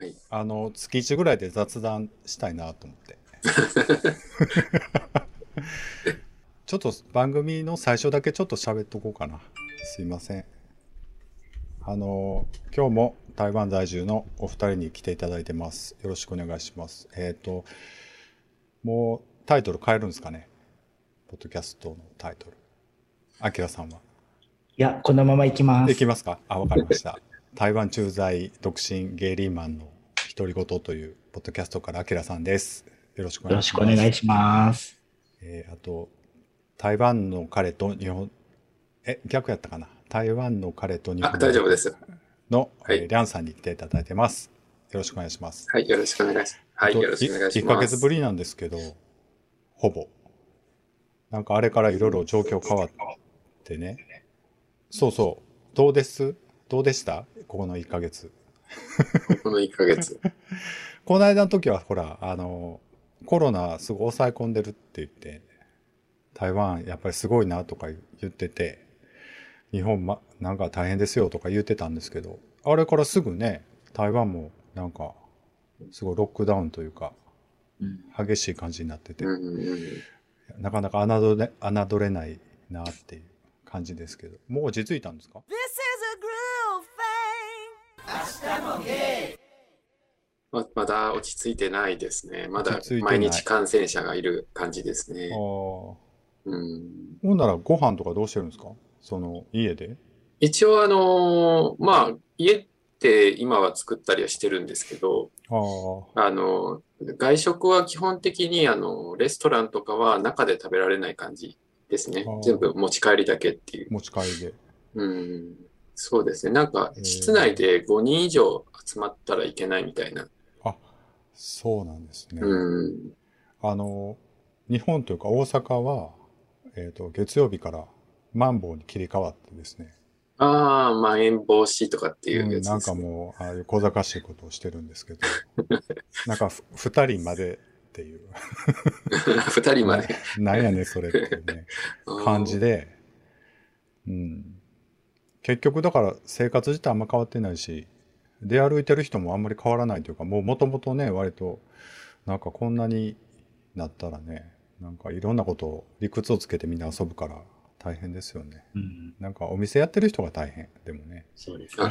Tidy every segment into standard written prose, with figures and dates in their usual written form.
はい、月1ぐらいで雑談したいなと思ってちょっと番組の最初だけちょっと喋っとこうかな。すいません。今日も台湾在住のお二人に来ていただいてます。よろしくお願いします。もうタイトル変えるんですかね、ポッドキャストのタイトル。あきらさんは？いや、このままいきます。いきますか。あ、わかりました台湾駐在独身ゲイリーマンの独り言というポッドキャストからあきらさんです。よろしくお願いします。よろしくお願いします。あと台湾の彼と日本、逆やったかな、台湾の彼と日本の、大丈夫ですの、はい、リャンさんに来ていただいてます。よろしくお願いします。はい、よろしくお願いします。1ヶ月ぶりなんですけど、ほぼなんかあれからいろいろ状況変わってね。そうそう、どうでした、ここの1ヶ月この1ヶ月この間の時はほらコロナすごい抑え込んでるって言って、台湾やっぱりすごいなとか言ってて、日本なんか大変ですよとか言ってたんですけど、あれからすぐね、台湾もなんかすごいロックダウンというか、うん、激しい感じになってて、うんうんうん、なかなか侮れないなっていう感じですけど、もう落ち着いたんですか？ This is a groove thing. 明日もゲイ。まだ落ち着いてないですね。まだ毎日感染者がいる感じですね。うん、ほんならご飯とかどうしてるんですか、その家で？一応まあ家って今は作ったりはしてるんですけど、外食は基本的にレストランとかは中で食べられない感じですね。全部持ち帰りだけっていう。持ち帰りで。うん、そうですね。なんか室内で5人以上集まったらいけないみたいな。あ、そうなんですね。うん、日本というか大阪は月曜日からマンボウに切り替わってですね。ああ、まん延防止とかっていうやつですね。なんかもうああいう小賢しいことをしてるんですけど、なんか2人までっていう2人までなんやねそれっていうね感じで、うん、結局だから生活自体あんま変わってないし、出歩いてる人もあんまり変わらないというか、もう元々ね、割となんかこんなになったらね、なんかいろんなことを理屈をつけてみんな遊ぶから大変ですよね、うん、なんかお店やってる人が大変でもね。そうですね、うん、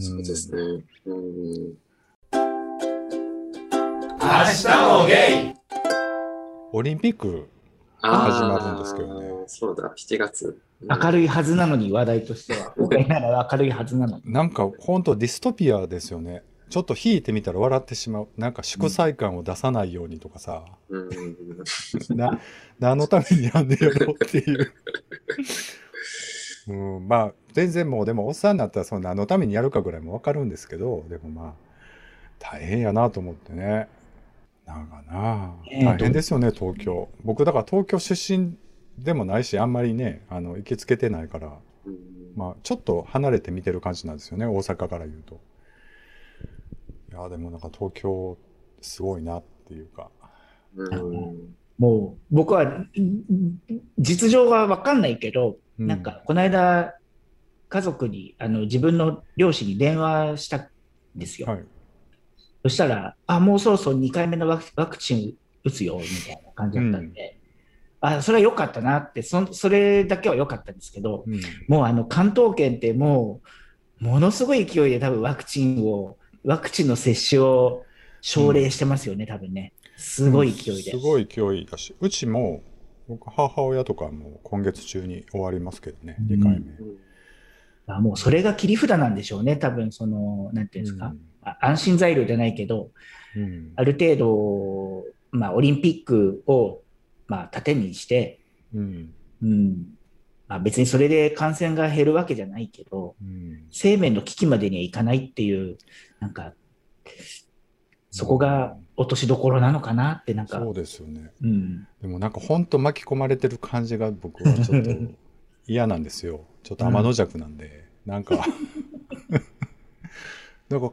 そうですね、うん、明日もゲイ。オリンピック始まるんですけどね。そうだ、7月、うん、明るいはずなのに、話題としては明るいはずなのになんかほんとディストピアですよね。ちょっと引いてみたら笑ってしまう。なんか祝祭感を出さないようにとかさ、うん、何のためにやんねえのっていう、うん、まあ全然もうでもおっさんになったらその何のためにやるかぐらいも分かるんですけど、でもまあ大変やなと思ってね。なんかな、大変ですよね、東京。僕だから東京出身でもないし、あんまりね行きつけてないから、まあ、ちょっと離れて見てる感じなんですよね、大阪から言うと。いやでもなんか東京すごいなっていうか、うん、もう僕は実情が分かんないけど、うん、なんかこの間家族に自分の両親に電話したんですよ、はい、そしたらもうそろそろ2回目のワクチン打つよみたいな感じだったんで、うん、それは良かったなって、それだけは良かったんですけど、うん、もう関東圏ってもうものすごい勢いで多分ワクチンの接種を奨励してますよね、うん、多分ね。すごい勢いで。すごい勢いだし、うちも、僕、母親とかも今月中に終わりますけどね、うん、2回目。まあ、もうそれが切り札なんでしょうね、多分、その、なんていうんですか、うん、安心材料じゃないけど、うん、ある程度、まあ、オリンピックを、まあ、盾にして、うんうんまあ、別にそれで感染が減るわけじゃないけど、うん、生命の危機までにはいかないっていう、なんかそこが落としどころなのかなってなんか、そうですよね、うん、でもなんかほんと巻き込まれてる感じが僕はちょっと嫌なんですよちょっと天の弱なんで、うん、なんか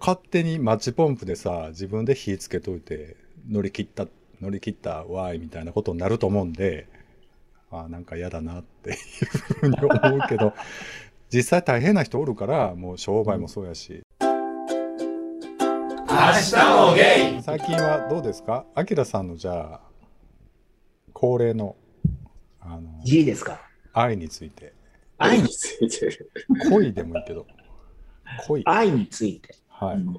勝手にマッチポンプでさ、自分で火つけといて乗り切ったわーいみたいなことになると思うんで、なんか嫌だなっていうふうに思うけど実際大変な人おるから、もう商売もそうやし、明日もゲイ。最近はどうですか、アキラさんのじゃあ恒例のG ですか、愛について。愛について恋でもいいけど、恋、愛について、はい、うん、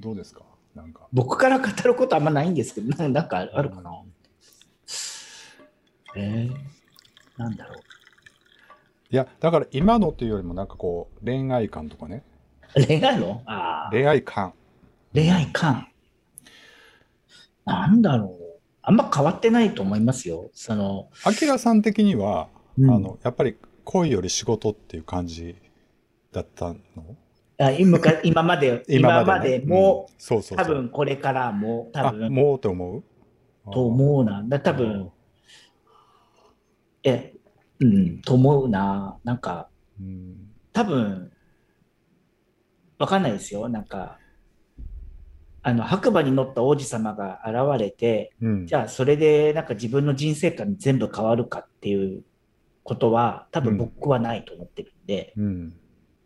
どうですか。なんか僕から語ることあんまないんですけど、なんかあるかな、なんだろう。いや、だから今のというよりもなんかこう恋愛観とかね。恋愛の？あ、恋愛観。恋愛観。なんだろう。あんま変わってないと思いますよ。そのアキラさん的には、うん、やっぱり恋より仕事っていう感じだったの？今までも、そうそうそう、多分これからも多分もうと思う？と思うなんだ、多分。うん、と思うな。なんか、うん、多分わかんないですよ。なんか白馬に乗った王子様が現れて、うん、じゃあそれでなんか自分の人生観全部変わるかっていうことは多分僕はないと思ってるんで、うんうん、い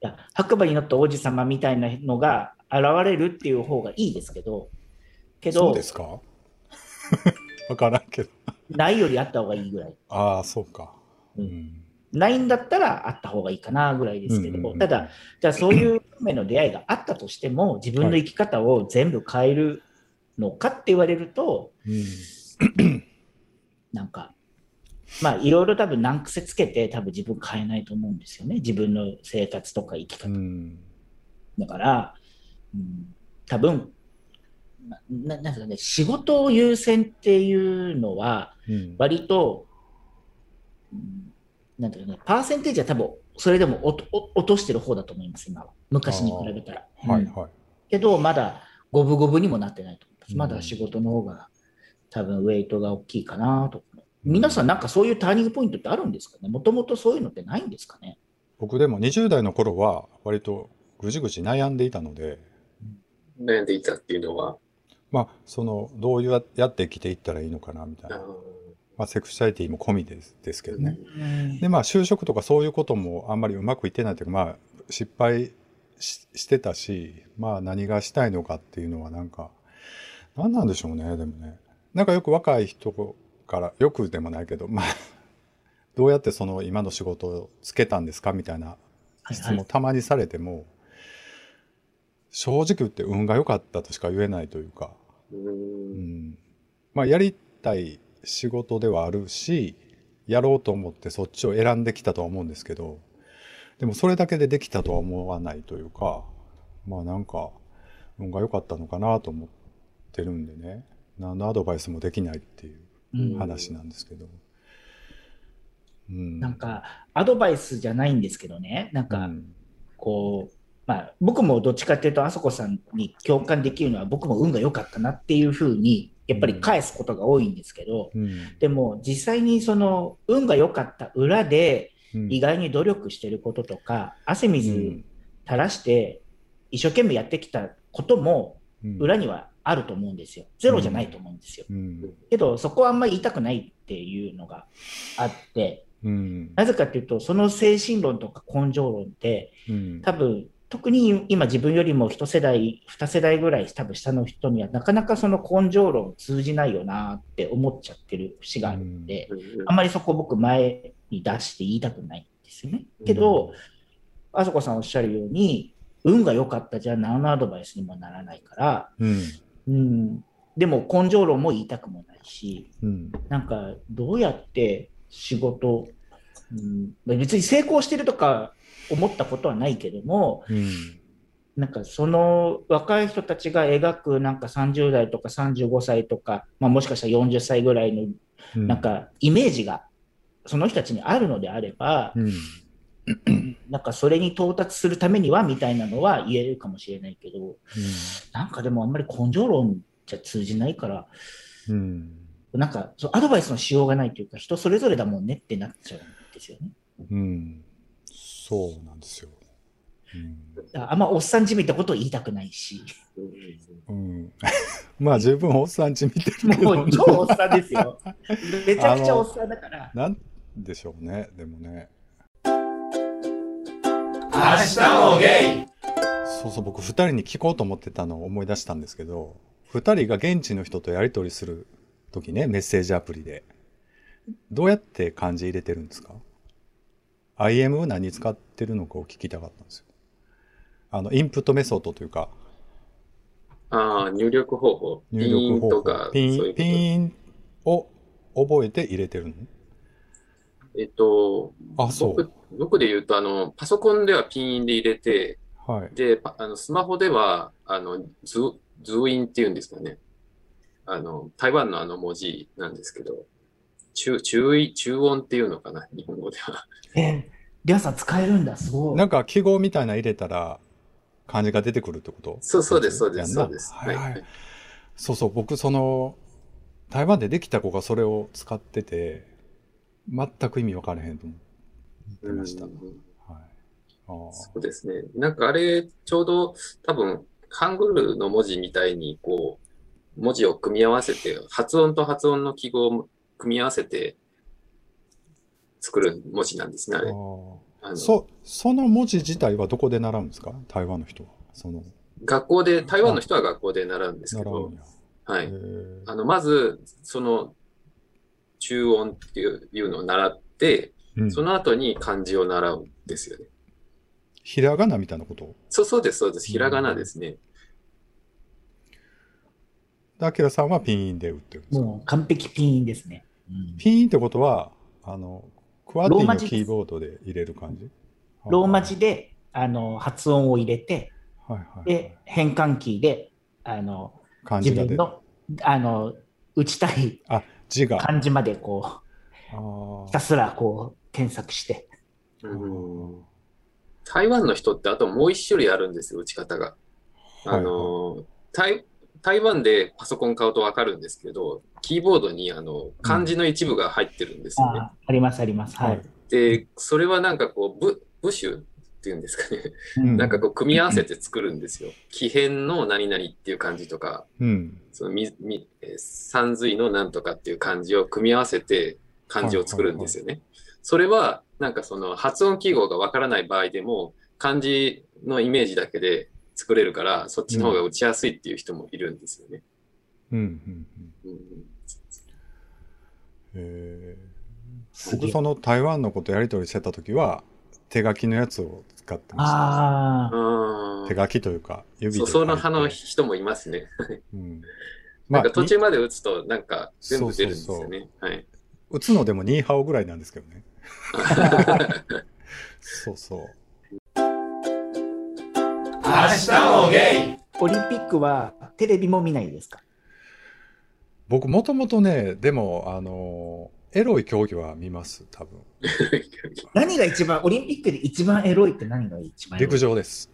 や、白馬に乗った王子様みたいなのが現れるっていう方がいいですけど、そうですかわからんけどないよりあった方がいいぐらい。ああ、そうか。うん、ないんだったらあった方がいいかなぐらいですけど、うんうんうん、ただじゃあそういう運命の出会いがあったとしても自分の生き方を全部変えるのかって言われると、はい、なんかまあいろいろ多分難癖つけて多分自分変えないと思うんですよね、自分の生活とか生き方、うん、だから、うん、多分なんかね、仕事を優先っていうのは割と、うん、なんていうかね、パーセンテージは多分それでも落としてる方だと思います、今は、昔に比べたら、うん、はいはい、けどまだ五分五分にもなってないと思います、うん、まだ仕事の方が多分ウェイトが大きいかなとか、うん、皆さんなんかそういうターニングポイントってあるんですかね、もともとそういうのってないんですかね。僕でも20代の頃は割とぐじぐじ悩んでいたので、うん、悩んでいたっていうのは、まあそのどういうやって生きていったらいいのかなみたいな、まあ、セクシュアリティも込みですけどね、うん、でまあ就職とかそういうこともあんまりうまくいってないというか、まあ失敗 してたし、まあ何がしたいのかっていうのはなんか何なんでしょうね。でもね、なんかよく若い人からよくでもないけど、まあどうやってその今の仕事をつけたんですかみたいな質問たまにされても、はいはい、正直言って運が良かったとしか言えないというか、うん、まあやりたい仕事ではあるし、やろうと思ってそっちを選んできたとは思うんですけど、でもそれだけでできたとは思わないというか、まあなんか運が良かったのかなと思ってるんでね、何のアドバイスもできないっていう話なんですけど、うんうん、なんかアドバイスじゃないんですけどね、なんかこう、うん、まあ僕もどっちかっていうとあそこさんに共感できるのは、僕も運が良かったなっていうふうにやっぱり返すことが多いんですけど、うん、でも実際にその運が良かった裏で意外に努力してることとか、うん、汗水垂らして一生懸命やってきたことも裏にはあると思うんですよ、ゼロじゃないと思うんですよ、うん、けどそこはあんまり言いたくないっていうのがあって、うん、なぜかというとその精神論とか根性論って、うん、多分特に今自分よりも1世代2世代ぐらい多分下の人にはなかなかその根性論通じないよなって思っちゃってる節があるんで、うん、あんまりそこ僕前に出して言いたくないんですよね、うん、けどあそこさんおっしゃるように運が良かったじゃ何のアドバイスにもならないから、うんうん、でも根性論も言いたくもないし、うん、なんかどうやって仕事、うん、別に成功してるとか思ったことはないけども、うん、なんかその若い人たちが描くなんか30代とか35歳とか、まあ、もしかしたら40歳ぐらいのなんかイメージがその人たちにあるのであれば、うん、なんかそれに到達するためにはみたいなのは言えるかもしれないけど、うん、なんかでもあんまり根性論じゃ通じないから、うん、なんかアドバイスのしようがないというか人それぞれだもんねってなっちゃうんですよね、うん、そうなんですよ、うん、あんまおっさんじみたことを言いたくないし、うん、まあ十分おっさんじみてるけど、もう超おっさんですよめちゃくちゃおっさんだから、なんでしょうね。でもね、明日もゲイ、そうそう、僕2人に聞こうと思ってたのを思い出したんですけど、2人が現地の人とやり取りするときね、メッセージアプリでどうやって漢字入れてるんですか？ IM 何使ってるのかを聞きたかったんですよ。インプットメソッドというか。ああ、入力方法。入力方法。ピーンとか、ピーンを覚えて入れてるの？僕で言うと、パソコンではピーンで入れて、はい、で、スマホでは、ズーインっていうんですかね。台湾の文字なんですけど、中音っていうのかな、日本語では。リャさん使えるんだ、すごい。なんか記号みたいな入れたら、漢字が出てくるってこと？そうです。はい、はい。そうそう、僕、台湾でできた子がそれを使ってて、全く意味分からへんと思ってました。はい、あ、そうですね。なんかあれ、ちょうど多分、ハングルの文字みたいに、こう、文字を組み合わせて、発音と発音の記号を組み合わせて作る文字なんですね、あれ。その文字自体はどこで習うんですか？台湾の人は。学校で、台湾の人は学校で習うんですけど、はい。まず、中音っていうのを習って、うん、その後に漢字を習うんですよね。ひらがなみたいなこと？そうです。ひらがなですね。で、アキラさんはピーンで打ってるんですか？もう完璧ピーンですね。うん、ピーンってことは、クワッティのキーボードで入れる感じ？ローマ字で、発音を入れて、はいはいはい、で、変換キーで、漢字が自分の、打ちたい漢字までこう、ひたすらこう、検索して。台湾の人ってあともう一種類あるんですよ、打ち方が。台湾でパソコン買うとわかるんですけど、キーボードに漢字の一部が入ってるんですよね。あります。はい。で、それはなんかこう、部首っていうんですかね。なんかこう、組み合わせて作るんですよ。奇変の何々っていう漢字とか、三髄の何とかっていう漢字を組み合わせて漢字を作るんですよね。はいはいはい、それは、なんか発音記号がわからない場合でも、漢字のイメージだけで、作れるから、そっちの方が打ちやすいっていう人もいるんですよね。僕台湾のことやり取りしてたときは、手書きのやつを使ってました。手書きというか、指で。その派の人もいますね。なんか途中まで打つと、なんか全部出るんですよね。打つのでもニーハオぐらいなんですけどね。そうそう。明日もゲイ。オリンピックはテレビも見ないですか？僕もともとね、でもエロい競技は見ます多分。何が一番オリンピックで一番エロいって何が一番エロい？陸上です。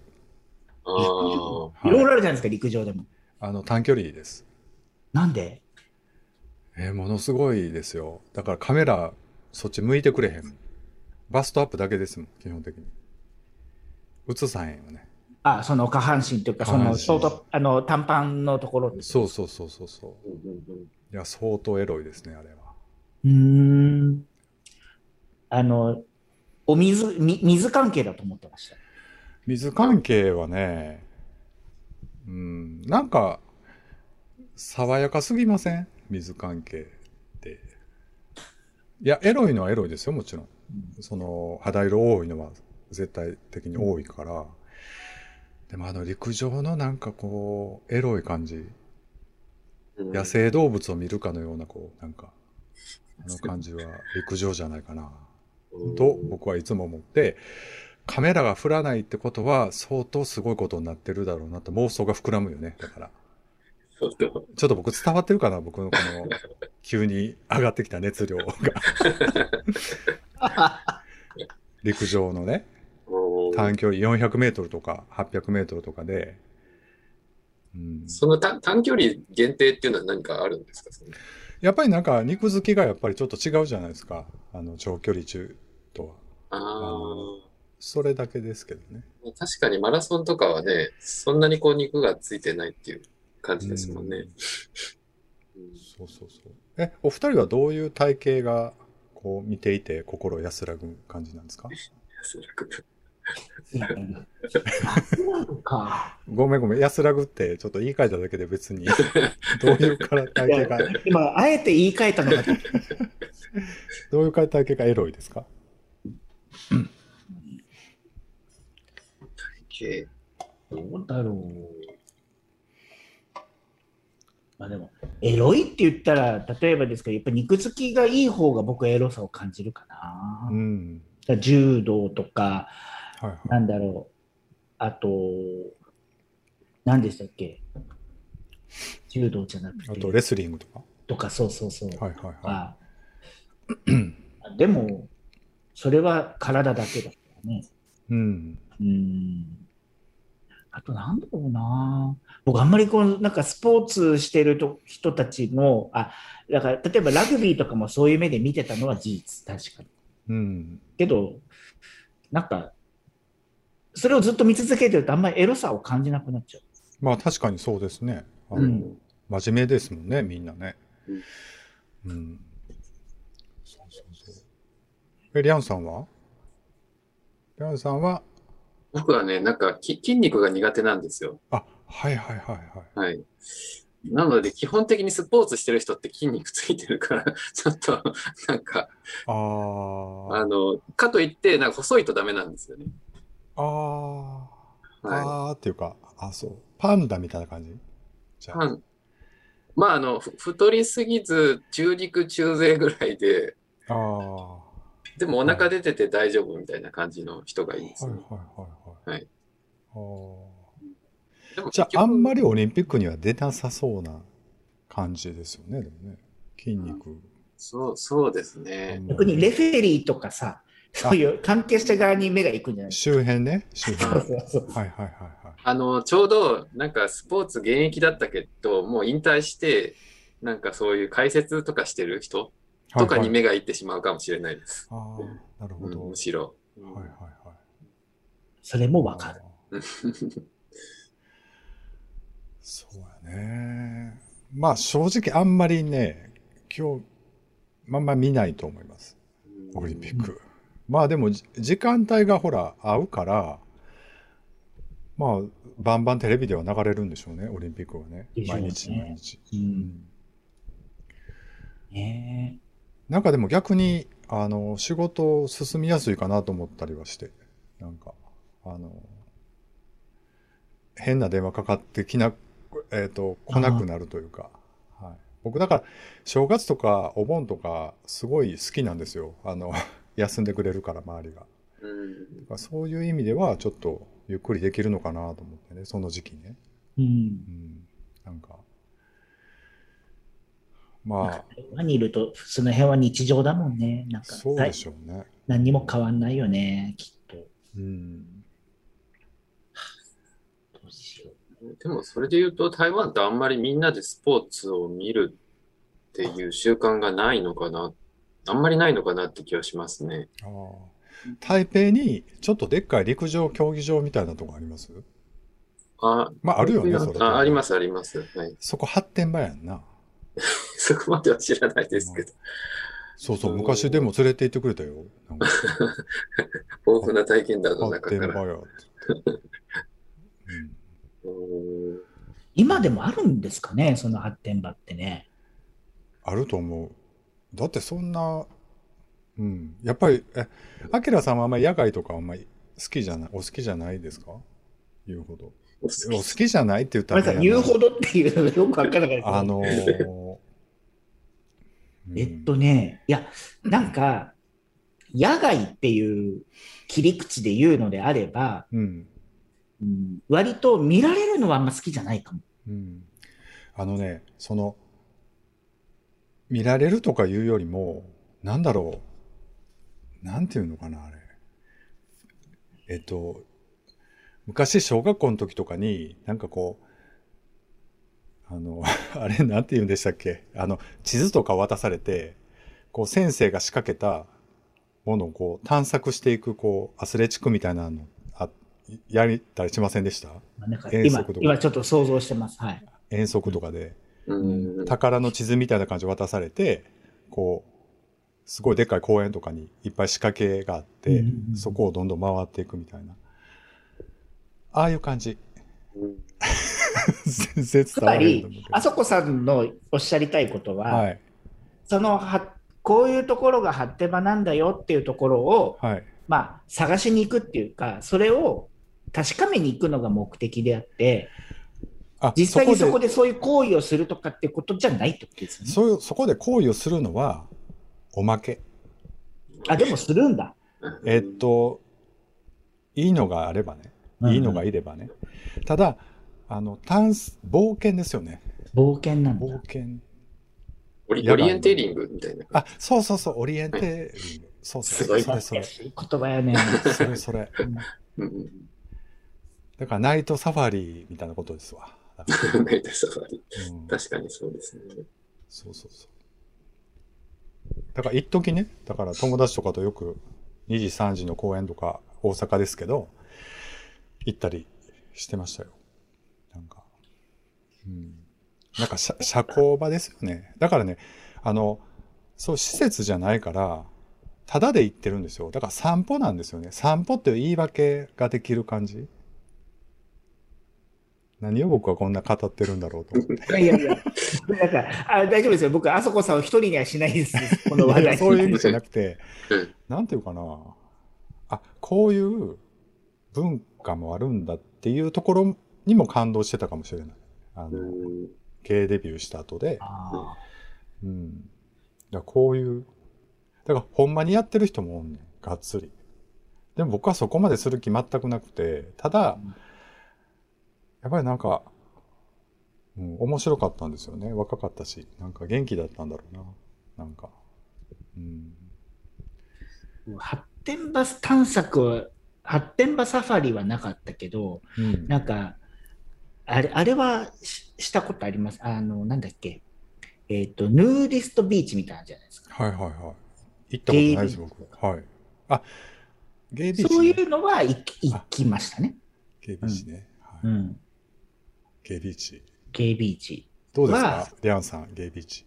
いろいろあるじゃないですか、陸上でも。短距離です。なんで？ものすごいですよ。だからカメラそっち向いてくれへん。バストアップだけですもん基本的に。映さへんよね。下半身というか、ショート、短パンのところです。そう。いや、相当エロいですね、あれは。水関係だと思ってました。水関係はね、なんか、爽やかすぎません？水関係って。いや、エロいのはエロいですよ、もちろん。肌色多いのは絶対的に多いから。でも陸上のなんかこうエロい感じ、野生動物を見るかのようなこうなんかあの感じは陸上じゃないかなと僕はいつも思って、カメラが振らないってことは相当すごいことになってるだろうなと妄想が膨らむよね。だからちょっと僕伝わってるかな、僕のこの急に上がってきた熱量が。陸上のね短距離400メートルとか800メートルとかで、短距離限定っていうのは何かあるんですか？やっぱりなんか肉付きがやっぱりちょっと違うじゃないですか、長距離中とは。それだけですけどね。確かにマラソンとかはね、そんなにこう肉がついてないっていう感じですもんね。そう。お二人はどういう体型がこう見ていて心安らぐ感じなんですか？安らぐ。ごめん安らぐってちょっと言い換えただけで別にどういう体型が今あえて言い換えたのがどういう体型がエロいですか？うん、体型どうだろう。まあでもエロいって言ったら例えばですけどやっぱ肉付きがいい方が僕はエロさを感じるかな、うん、だから柔道とかはいはい、なんだろうあと何でしたっけ柔道じゃなくてあとレスリングとかそう、はいはいはい、でもそれは体だけだからね、うん、あと何だろうな僕あんまりこうなんかスポーツしてる人たちのだから例えばラグビーとかもそういう目で見てたのは事実確かに、うん、けどなんかそれをずっと見続けてるとあんまりエロさを感じなくなっちゃう。まあ確かにそうですね。うん、真面目ですもんねみんなね。うん。リアンさんは？僕はねなんか筋肉が苦手なんですよ。あ、はいはいはいはい。はい。なので基本的にスポーツしてる人って筋肉ついてるからちょっとなんかかといってなんか細いとダメなんですよね。はい、っていうかそうパンダみたいな感じじゃあまあ太りすぎず中肉中背ぐらいででもお腹出てて大丈夫みたいな感じの人がいいですね。はいでもじゃああんまりオリンピックには出なさそうな感じですよねでもね筋肉、うん、そうですね。特にレフェリーとかさそういう関係者側に目が行くんじゃないですか。周辺ねそうはいはいはい、はい、ちょうどなんかスポーツ現役だったけどもう引退してなんかそういう解説とかしてる人とかに目が行ってしまうかもしれないです、はいはい、なるほど、むしろ、はいはいはい、それもわかるそうやね。まあ正直あんまりね今日あんま見ないと思いますオリンピック、うんまあでも時間帯がほら合うからまあバンバンテレビでは流れるんでしょうねオリンピックはね毎日毎日、うんなんかでも逆に仕事を進みやすいかなと思ったりはしてなんか変な電話かかって来なくなるというか、はい、僕だから正月とかお盆とかすごい好きなんですよ休んでくれるから周りが、うん、そういう意味ではちょっとゆっくりできるのかなと思ってねその時期ね、うんうん、なんかまあ今にいるとその辺は日常だもんねなんかそうでしょうね何にも変わんないよねきっと、うん、どうしよう。でもそれで言うと台湾ってあんまりみんなでスポーツを見るっていう習慣がないのかなってあんまりないのかなって気はしますね。台北にちょっとでっかい陸上競技場みたいなとこあります？まああるよねそれ。ありますあります、はい。そこ発展場やんな。そこまでは知らないですけど。そう昔でも連れて行ってくれたよ。なんか豊富な体験談の中から。発展場やって、うん。今でもあるんですかねその発展場ってね。あると思う。だってそんな、うん、やっぱりアキラさんはあんまり野外とかあんまりお好きじゃないですか？言うほどお好きじゃないって言ったら、ね、言うほどっていうのがよく分からないです、うん、いやなんか野外っていう切り口で言うのであれば、うんうん、割と見られるのはあんま好きじゃないかも、うん、その見られるとかいうよりも、なんだろう、なんていうのかな、あれ。昔小学校の時とかに、なんかこう、あれなんて言うんでしたっけ？地図とか渡されて、こう先生が仕掛けたものをこう探索していく、こう、アスレチックみたいなの、やったりしませんでした？なんか今ちょっと想像してます。はい。遠足とかで。うん、宝の地図みたいな感じで渡されてこうすごいでっかい公園とかにいっぱい仕掛けがあって、そこをどんどん回っていくみたいな。ああいう感じ。つまり、あそこさんのおっしゃりたいことは、はい、そのこういうところが発展場なんだよっていうところを、はい、まあ、探しに行くっていうか、それを確かめに行くのが目的であって、実際にそこでそういう行為をするとかってことじゃないってことですよね。そこで行為をするのはおまけ。あ、でもするんだ。いいのがあればね、いいのがいればね。ただ冒険ですよね。冒険なんだ。冒険。オリエンテーリングみたいな。あ、そうそうそう、オリエンテーリング。そうそう、それそれ。言葉やね。それそれ。だからナイトサファリみたいなことですわ。ナイトサファリ。確かにそうですね。そうそうそう。だから一時ね、だから友達とかとよく2時3時の公演とか大阪ですけど、行ったりしてましたよ。なんか社交場ですよね。だからね、そう施設じゃないから、タダで行ってるんですよ。だから散歩なんですよね。散歩っていう言い訳ができる感じ。何を僕はこんな語ってるんだろうと思って。いやいや、だから大丈夫ですよ。僕、あそこさんを一人にはしないです。この話題。いや、そういう意味じゃなくて、なんていうかな。あ、こういう文化もあるんだっていうところにも感動してたかもしれない。ゲイデビューした後で。だからこういう、だからほんまにやってる人もおんねん、がっつり。でも僕はそこまでする気全くなくて、ただ、やっぱりなんか、面白かったんですよね。若かったし、なんか元気だったんだろうな。なんか。発展場探索は、発展場サファリはなかったけど、なんか、あれはしたことあります。なんだっけ。ヌーディストビーチみたいなじゃないですか。はいはいはい。行ったことないです、僕。はい。あ、ゲイビーチ、ね。そういうのは行きましたね。ゲイビーチね。ゲイビーチ。ゲイビーチ。どうですか、リアンさん、ゲイビーチ。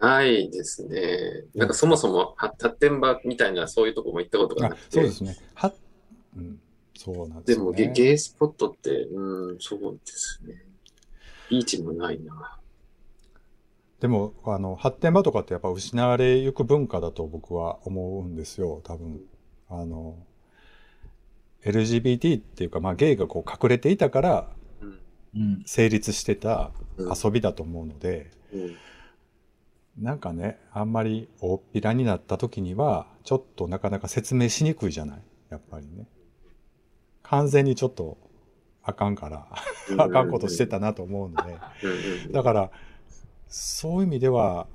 ないですね。なんかそもそも発展場みたいな、そういうとこも行ったことがなくて。そうですね。そうなんですね、でもゲイスポットって、そうですね。ビーチもないな。でも、発展場とかってやっぱ失われゆく文化だと僕は思うんですよ、多分。LGBT っていうか、まあゲイがこう隠れていたから、成立してた遊びだと思うので、なんかね、あんまり大っぴらになった時には、ちょっとなかなか説明しにくいじゃない、やっぱりね。完全にちょっとあかんからあかんことしてたなと思うので、だからそういう意味では、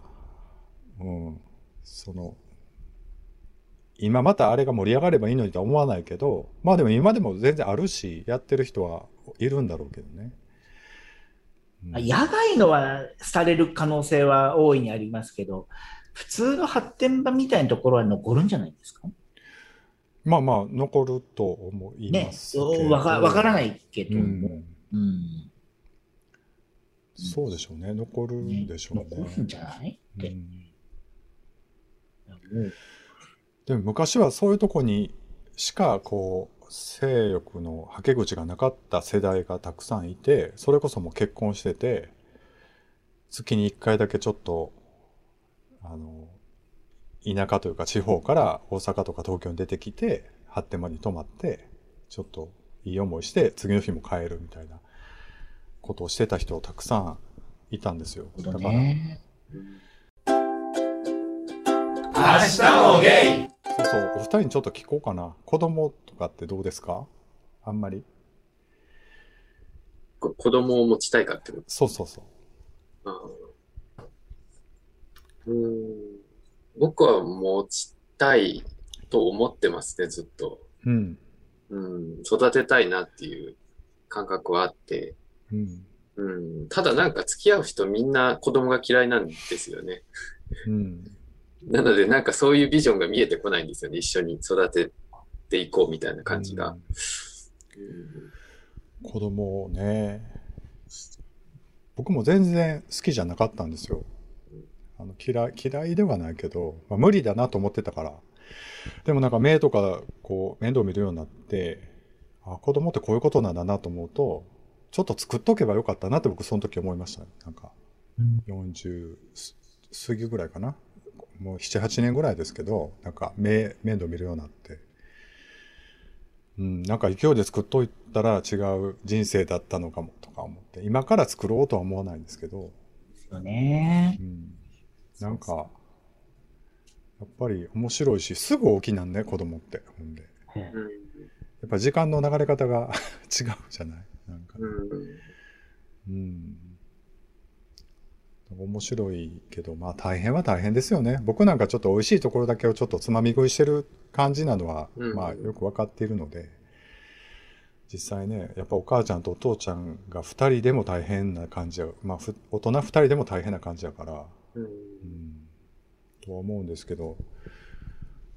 今またあれが盛り上がればいいのにとは思わないけど、まあでも今でも全然あるし、やってる人はいるんだろうけどね。野外のはされる可能性は大いにありますけど、普通の発展場みたいなところは残るんじゃないですか。まあまあ残ると思いますけどね。わからないけど、そうでしょうね。残るんでしょうね。残るんじゃないって。でも昔はそういうとこにしかこう性欲のはけ口がなかった世代がたくさんいて、それこそもう結婚してて、月に1回だけちょっと田舎というか地方から大阪とか東京に出てきて、発展場に泊まって、ちょっといい思いして、次の日も帰るみたいなことをしてた人たくさんいたんですよ。だから。明日もゲイ。そうそう、お二人にちょっと聞こうかな。子供とかってどうですか？あんまり。子供を持ちたいかってこと？そうそうそう。僕は持ちたいと思ってますね、ずっと。育てたいなっていう感覚はあって。ただなんか付き合う人みんな子供が嫌いなんですよね。なのでなんかそういうビジョンが見えてこないんですよね。一緒に育てていこうみたいな感じが。子供をね、僕も全然好きじゃなかったんですよ。嫌いではないけど、まあ、無理だなと思ってたから。でもなんか目とかこう面倒見るようになって、あ、子供ってこういうことなんだなと思うと、ちょっと作っとけばよかったなって僕その時思いましたね。なんか40過ぎぐらいかな、もう 7,8 年ぐらいですけど、なんか面倒見るようになって、うん、なんか勢いで作っといたら違う人生だったのかもとか思って、今から作ろうとは思わないんですけどね、うん、なんかやっぱり面白いし、すぐ大きなんね、子供って。ほんで、うん、やっぱ時間の流れ方が違うじゃない、なんか、うん、うん、面白いけど、まあ大変は大変ですよね。僕なんかちょっと美味しいところだけをちょっとつまみ食いしてる感じなのは、うん、まあよくわかっているので、実際ね、やっぱお母ちゃんとお父ちゃんが2人でも大変な感じや、まあ大人2人でも大変な感じやから、うん、うんとは思うんですけど、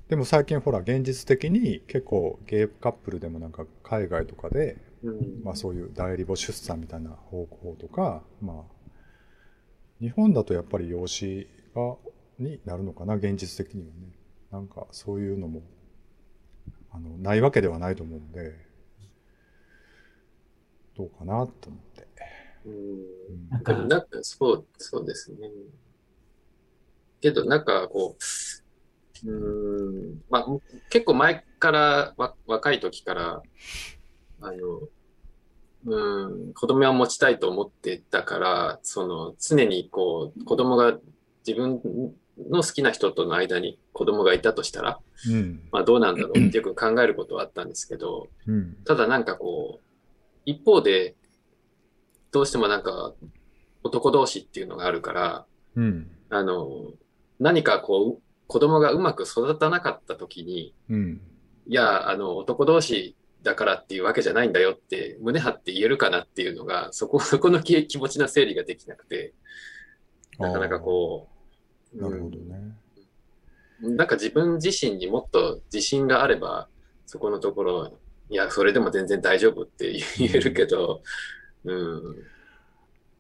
でも最近ほら現実的に結構ゲイカップルでもなんか海外とかで、うん、まあそういう代理母出産みたいな方向とか、まあ日本だとやっぱり養子がになるのかな、現実的にはね。なんかそういうのもないわけではないと思うんで、どうかなと思って。うん、なんかそうですね。けどなんかこう、まあ結構前から若い時から子供を持ちたいと思ってたから、その常にこう子供が自分の好きな人との間に子供がいたとしたら、うん、まあどうなんだろうってよく考えることはあったんですけど、うん、ただなんかこう一方でどうしてもなんか男同士っていうのがあるから、うん、何かこう子供がうまく育たなかった時に、うん、いや男同士だからっていうわけじゃないんだよって胸張って言えるかなっていうのが、そこの気持ちの整理ができなくて、なかなかこう、なるほどね、なんか自分自身にもっと自信があれば、そこのところいやそれでも全然大丈夫って言えるけど、うん、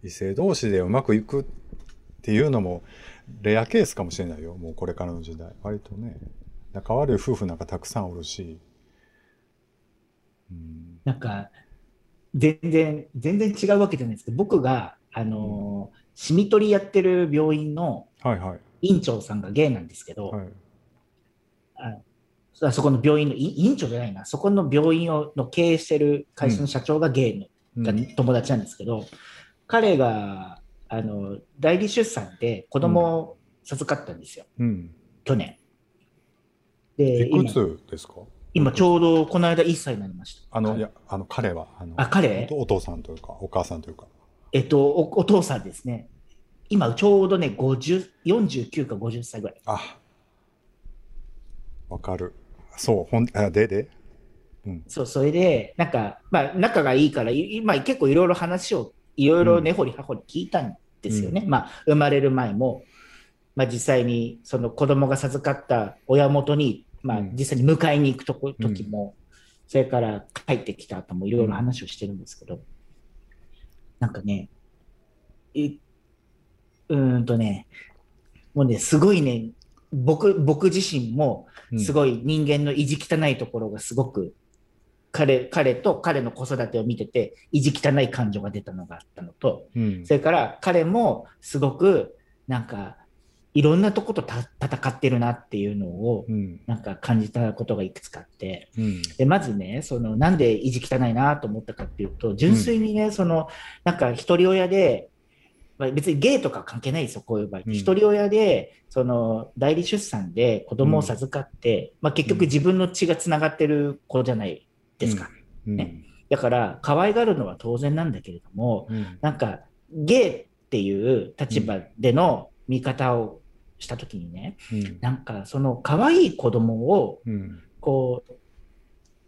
異性同士でうまくいくっていうのもレアケースかもしれないよ。もうこれからの時代割とね、仲悪い夫婦なんかたくさんおるし、うん、なんか全然違うわけじゃないですけど、僕がシミ取りやってる病院の院長さんがゲイなんですけど、はいはい、そこの病院の院長じゃないな、そこの病院をの経営してる会社の社長がゲイの、うん、友達なんですけど、彼が代理出産で子供を授かったんですよ、うん、去年で。いくつですか？今ちょうどこの間1歳になりました。いや彼は彼お父さんというかお母さんというか、お父さんですね。今ちょうどね49か50歳ぐらい。あ、わかる。そううん、そう、それでなんか、まあ、仲がいいから今結構いろいろ話をいろいろ根掘り葉掘り聞いたんですよね、うん、まあ、生まれる前も、まあ、実際にその子供が授かった親元に、まあ、実際に迎えに行く時も、うん、それから帰ってきた後もいろいろ話をしてるんですけど、うん、なんかねもうね、すごいね、僕自身もすごい人間の意地汚いところがすごく、うん、彼と彼の子育てを見てて意地汚い感情が出たのがあったのと、うん、それから彼もすごくなんかいろんなとこと戦ってるなっていうのをなんか感じたことがいくつかあって、うん、でまずね、なんで意地汚いなと思ったかっていうと、純粋にね、なんか一人親で、まあ、別にゲイとか関係ないですよ、こういう場合、うん、一人親で代理出産で子供を授かって、うん、まあ、結局自分の血がつながってる子じゃないですか、うんね、だから可愛がるのは当然なんだけれども、うん、なんかゲイっていう立場での見方をした時にね、うん、なんか可愛い子供をこう、うん、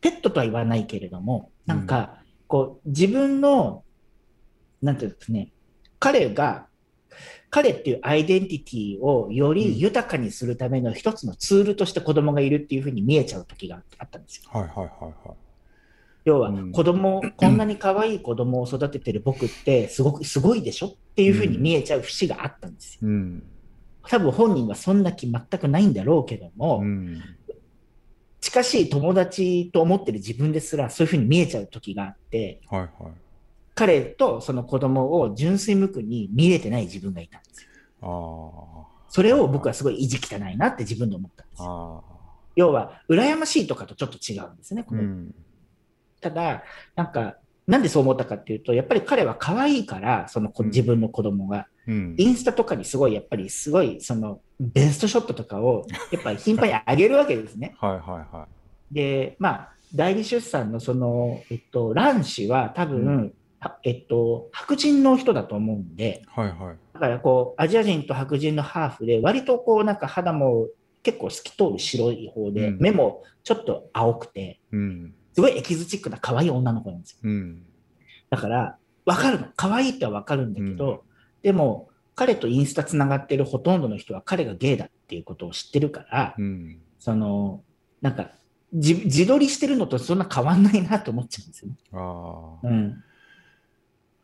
ペットとは言わないけれども、なんかこう自分のなんていうんですかね、彼っていうアイデンティティをより豊かにするための一つのツールとして子供がいるっていうふうに見えちゃう時があったんですよ。はいはいはいはい。要は子供、うん、こんなに可愛い子供を育ててる僕ってすごいでしょっていうふうに見えちゃう節があったんですよ。うん、多分本人はそんな気全くないんだろうけども、うん、近しい友達と思ってる自分ですらそういうふうに見えちゃう時があって、はいはい、彼とその子供を純粋無垢に見れてない自分がいたんですよ。あ、それを僕はすごい意地汚いなって自分で思ったんですよ。あ、要は羨ましいとかとちょっと違うんですね、これ、うん、ただなんでそう思ったかっていうと、やっぱり彼は可愛いから、その自分の子供が、うん、インスタとかにすごいやっぱりすごいそのベストショットとかをやっぱり頻繁に上げるわけですね。はいはいはい。で、まあ代理出産のその卵子は多分、うん、白人の人だと思うんで、はいはい。だからこうアジア人と白人のハーフで割とこうなんか肌も結構透き通る白い方で、うん、目もちょっと青くて。うん、すごいエキゾチックな可愛い女の子なんですよ、うん、だから分かるの、可愛いっては分かるんだけど、うん、でも彼とインスタつながってるほとんどの人は彼がゲイだっていうことを知ってるから、うん、そのなんか 自撮りしてるのとそんな変わんないなと思っちゃうんですよね。あ、うん、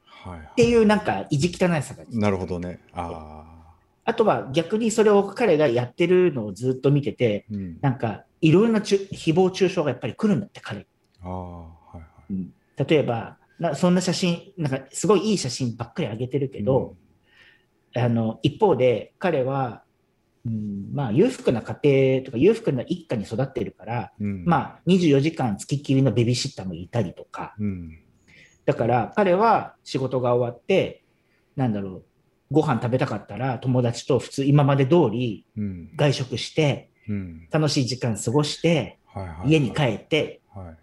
はいはい、っていうなんか意地汚いさが。なるほどね。あとは逆にそれを彼がやってるのをずっと見てて、うん、なんかいろいろな誹謗中傷がやっぱり来るんだって、彼。あ、はいはい、うん、例えばそんな写真なんかすごいいい写真ばっかり上げてるけど、うん、一方で彼は、うん、まあ、裕福な家庭とか裕福な一家に育ってるから、うん、まあ、24時間つきっきりのベビーシッターもいたりとか、うん、だから彼は仕事が終わってなんだろう、ご飯食べたかったら友達と普通今まで通り外食して、うん、楽しい時間過ごして、はいはいはい、家に帰って、はい、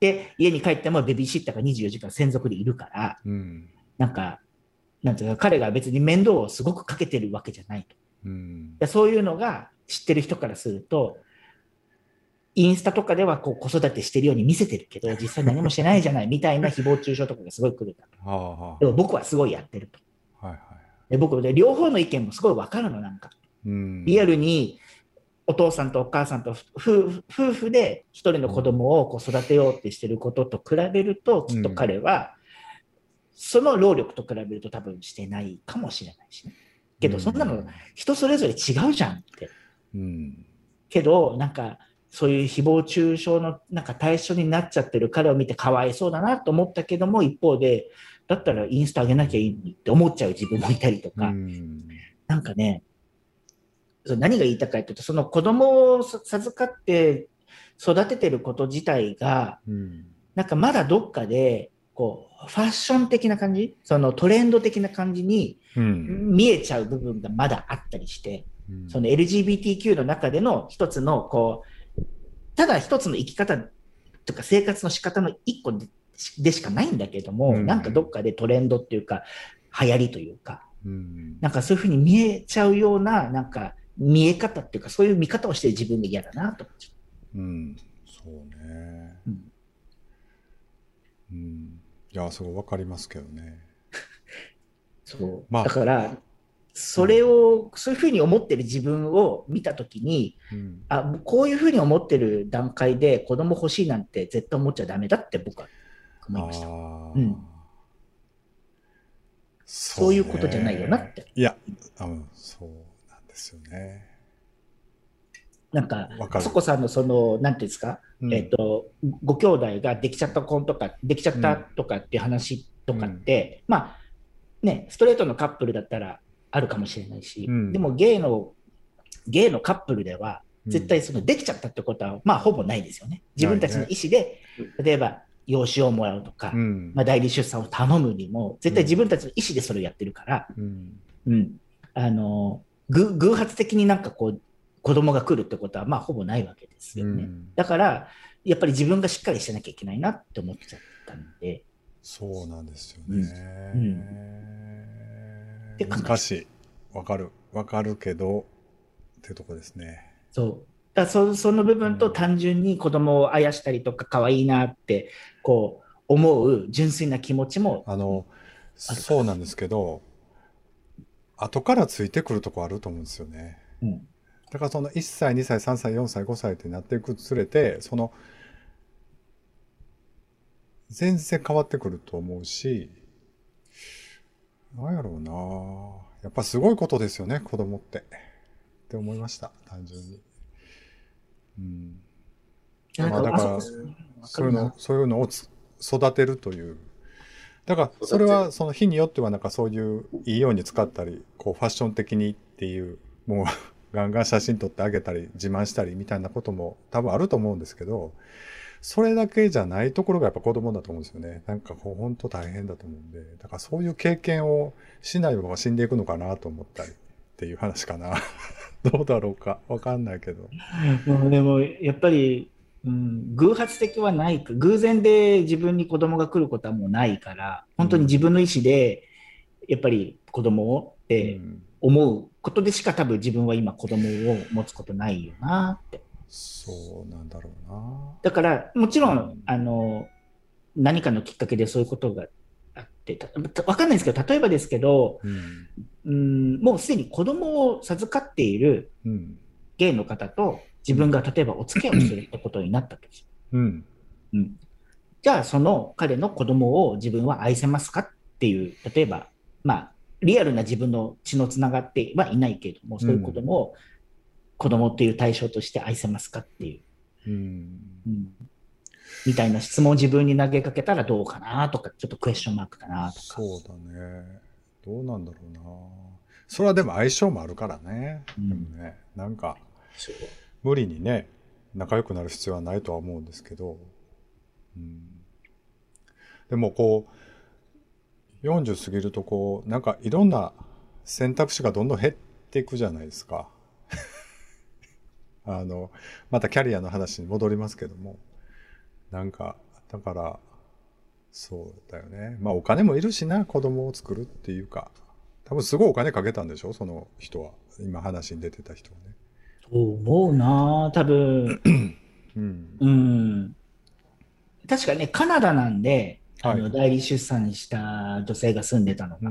で家に帰ってもベビーシッターが24時間専属でいるから、うん、なんていうか彼が別に面倒をすごくかけてるわけじゃないと、うん、そういうのが知ってる人からすると、インスタとかではこう子育てしてるように見せてるけど実際何もしてないじゃないみたいな誹謗中傷とかがすごい来るんだと。でも僕はすごいやってると、はいはい、で僕で両方の意見もすごい分かるの、なんか、うん、リアルにお父さんとお母さんと夫婦で一人の子供をこう育てようってしてることと比べると、きっと彼はその労力と比べると多分してないかもしれないしね。けどそんなの人それぞれ違うじゃんって、うん、けどなんかそういう誹謗中傷のなんか対象になっちゃってる彼を見てかわいそうだなと思ったけども、一方でだったらインスタ上げなきゃいいのにって思っちゃう自分もいたりとか、うん、なんかね、何が言いたかというと、その子供を授かって育ててること自体が、うん、なんかまだどっかでこうファッション的な感じ、そのトレンド的な感じに見えちゃう部分がまだあったりして、うん、その LGBTQ の中での一つのこうただ一つの生き方とか生活の仕方の一個でしかないんだけども、うん、なんかどっかでトレンドっていうか流行りというか、うん、なんかそういう風に見えちゃうようななんか見え方っていうか、そういう見方をしてる自分が嫌だなと思っちゃう。うん、そうね。うん。うん、いや、すごいわかりますけどね。そう、まあ。だから、それを、うん、そういうふうに思ってる自分を見たときに、うん、あ、こういうふうに思ってる段階で子供欲しいなんて絶対思っちゃダメだって僕は思いました。うん。そういうことじゃないよなって。いや、そう。ですよね。なんかそこさんのそのなんていうんですか、うん、ご兄弟ができちゃった婚とかできちゃったとかっていう話とかって、うん、まあね、ストレートのカップルだったらあるかもしれないし、うん、でもゲイのカップルでは絶対そのできちゃったってことは、うん、まあほぼないですよね。自分たちの意思で、ね、例えば養子をもらうとか、うん、まあ、代理出産を頼むにも絶対自分たちの意思でそれをやってるから、うんうん、偶発的になんかこう子供が来るってことはまあほぼないわけですよね、うん、だからやっぱり自分がしっかりしてなきゃいけないなって思っちゃったんで。そうなんですよね、うんうん、難しい。わかるけどってとこですね。そうだ、その部分と単純に子供をあやしたりとか可愛いなってこう思う純粋な気持ちもそうなんですけど、後からついてくるとこあると思うんですよね、うん、だからその1歳2歳3歳4歳5歳ってなっていくにつれてその全然変わってくると思うし、なんやろうな、やっぱすごいことですよね、子供って。って思いました、単純に。うん、まあだからそういうのを育てるという。だからそれはその日によってはなんかそういういいように使ったり、こうファッション的にっていう、もうガンガン写真撮ってあげたり自慢したりみたいなことも多分あると思うんですけど、それだけじゃないところがやっぱ子供だと思うんですよね。なんかこう本当大変だと思うんで、だからそういう経験をしないまま死んでいくのかなと思ったりっていう話かな。どうだろうかわかんないけど。でもやっぱり。うん、偶発的はないか、偶然で自分に子供が来ることはもうないから、本当に自分の意思でやっぱり子供をって思うことでしか、多分自分は今子供を持つことないよなって。そうなんだろうな。だからもちろん、何かのきっかけでそういうことがあって、わかんないですけど、例えばですけど、もうすでに子供を授かっているゲイの方と自分が例えばお付き合いをするってことになったとき、じゃあその彼の子供を自分は愛せますかっていう、例えばまあリアルな自分の血のつながってはいないけれども、そういう子供を子供っていう対象として愛せますかっていう、みたいな質問を自分に投げかけたらどうかなとか、ちょっとクエスチョンマークかなとか。そうだね、どうなんだろうな。それはでも相性もあるからね、でもね、なんか無理にね仲良くなる必要はないとは思うんですけど、でもこう40過ぎるとこうなんかいろんな選択肢がどんどん減っていくじゃないですか。またキャリアの話に戻りますけども、なんかだからそうだよね、まあお金もいるしな、子供を作るっていうか、多分すごいお金かけたんでしょ、その人は、今話に出てた人はね。思うな、多分、確かね、カナダなんで、代理出産した女性が住んでたのが、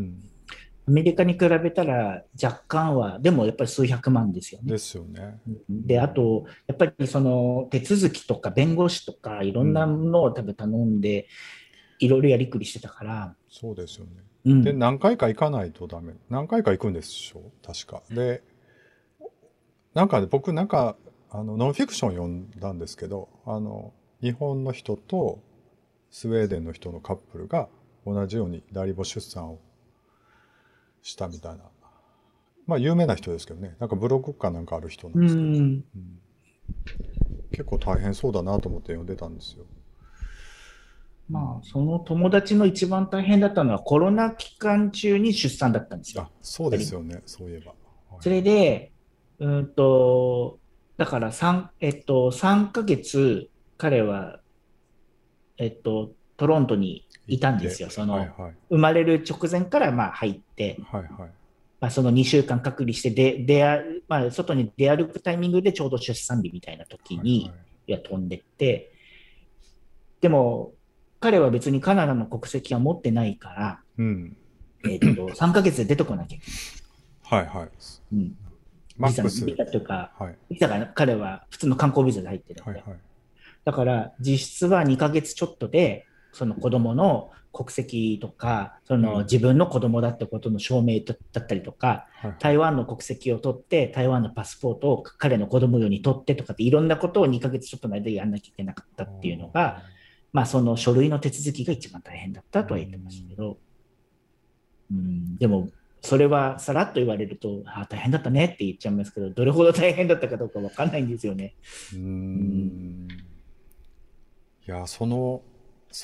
アメリカに比べたら若干は、でもやっぱり数百万ですよね。ですよね。で、あとやっぱりその手続きとか弁護士とかいろんなものを多分頼んで、いろいろやりくりしてたから。そうですよね。で、何回か行かないとダメ。何回か行くんでしょう、確か。でなんか僕なんかノンフィクション読んだんですけど、日本の人とスウェーデンの人のカップルが同じように代理母出産をしたみたいな、まあ有名な人ですけどね、なんかブログかなんかある人なんですけど、結構大変そうだなと思って読んでたんですよ。まあその友達の一番大変だったのはコロナ期間中に出産だったんですよ。あ、そうですよね、そういえば。それでだから3ヶ月彼は、トロントにいたんですよ。その、生まれる直前からまあ入って、その2週間隔離して外に出歩くタイミングでちょうど出産日みたいな時に、飛んでって、でも彼は別にカナダの国籍は持ってないから、3ヶ月で出てこなきゃいけない。ビザとか、ビザが彼は普通の観光ビザで入ってるんで、だから実質は2ヶ月ちょっとで、その子供の国籍とか、その自分の子供だってことの証明だったりとか、台湾の国籍を取って、台湾のパスポートを彼の子供用に取ってとかって、いろんなことを2ヶ月ちょっとの間やんなきゃいけなかったっていうのが、まあその書類の手続きが一番大変だったとは言ってましたけど、でも、それはさらっと言われると、あ、大変だったねって言っちゃいますけど、どれほど大変だったかどうか分かんないんですよね。いや、そ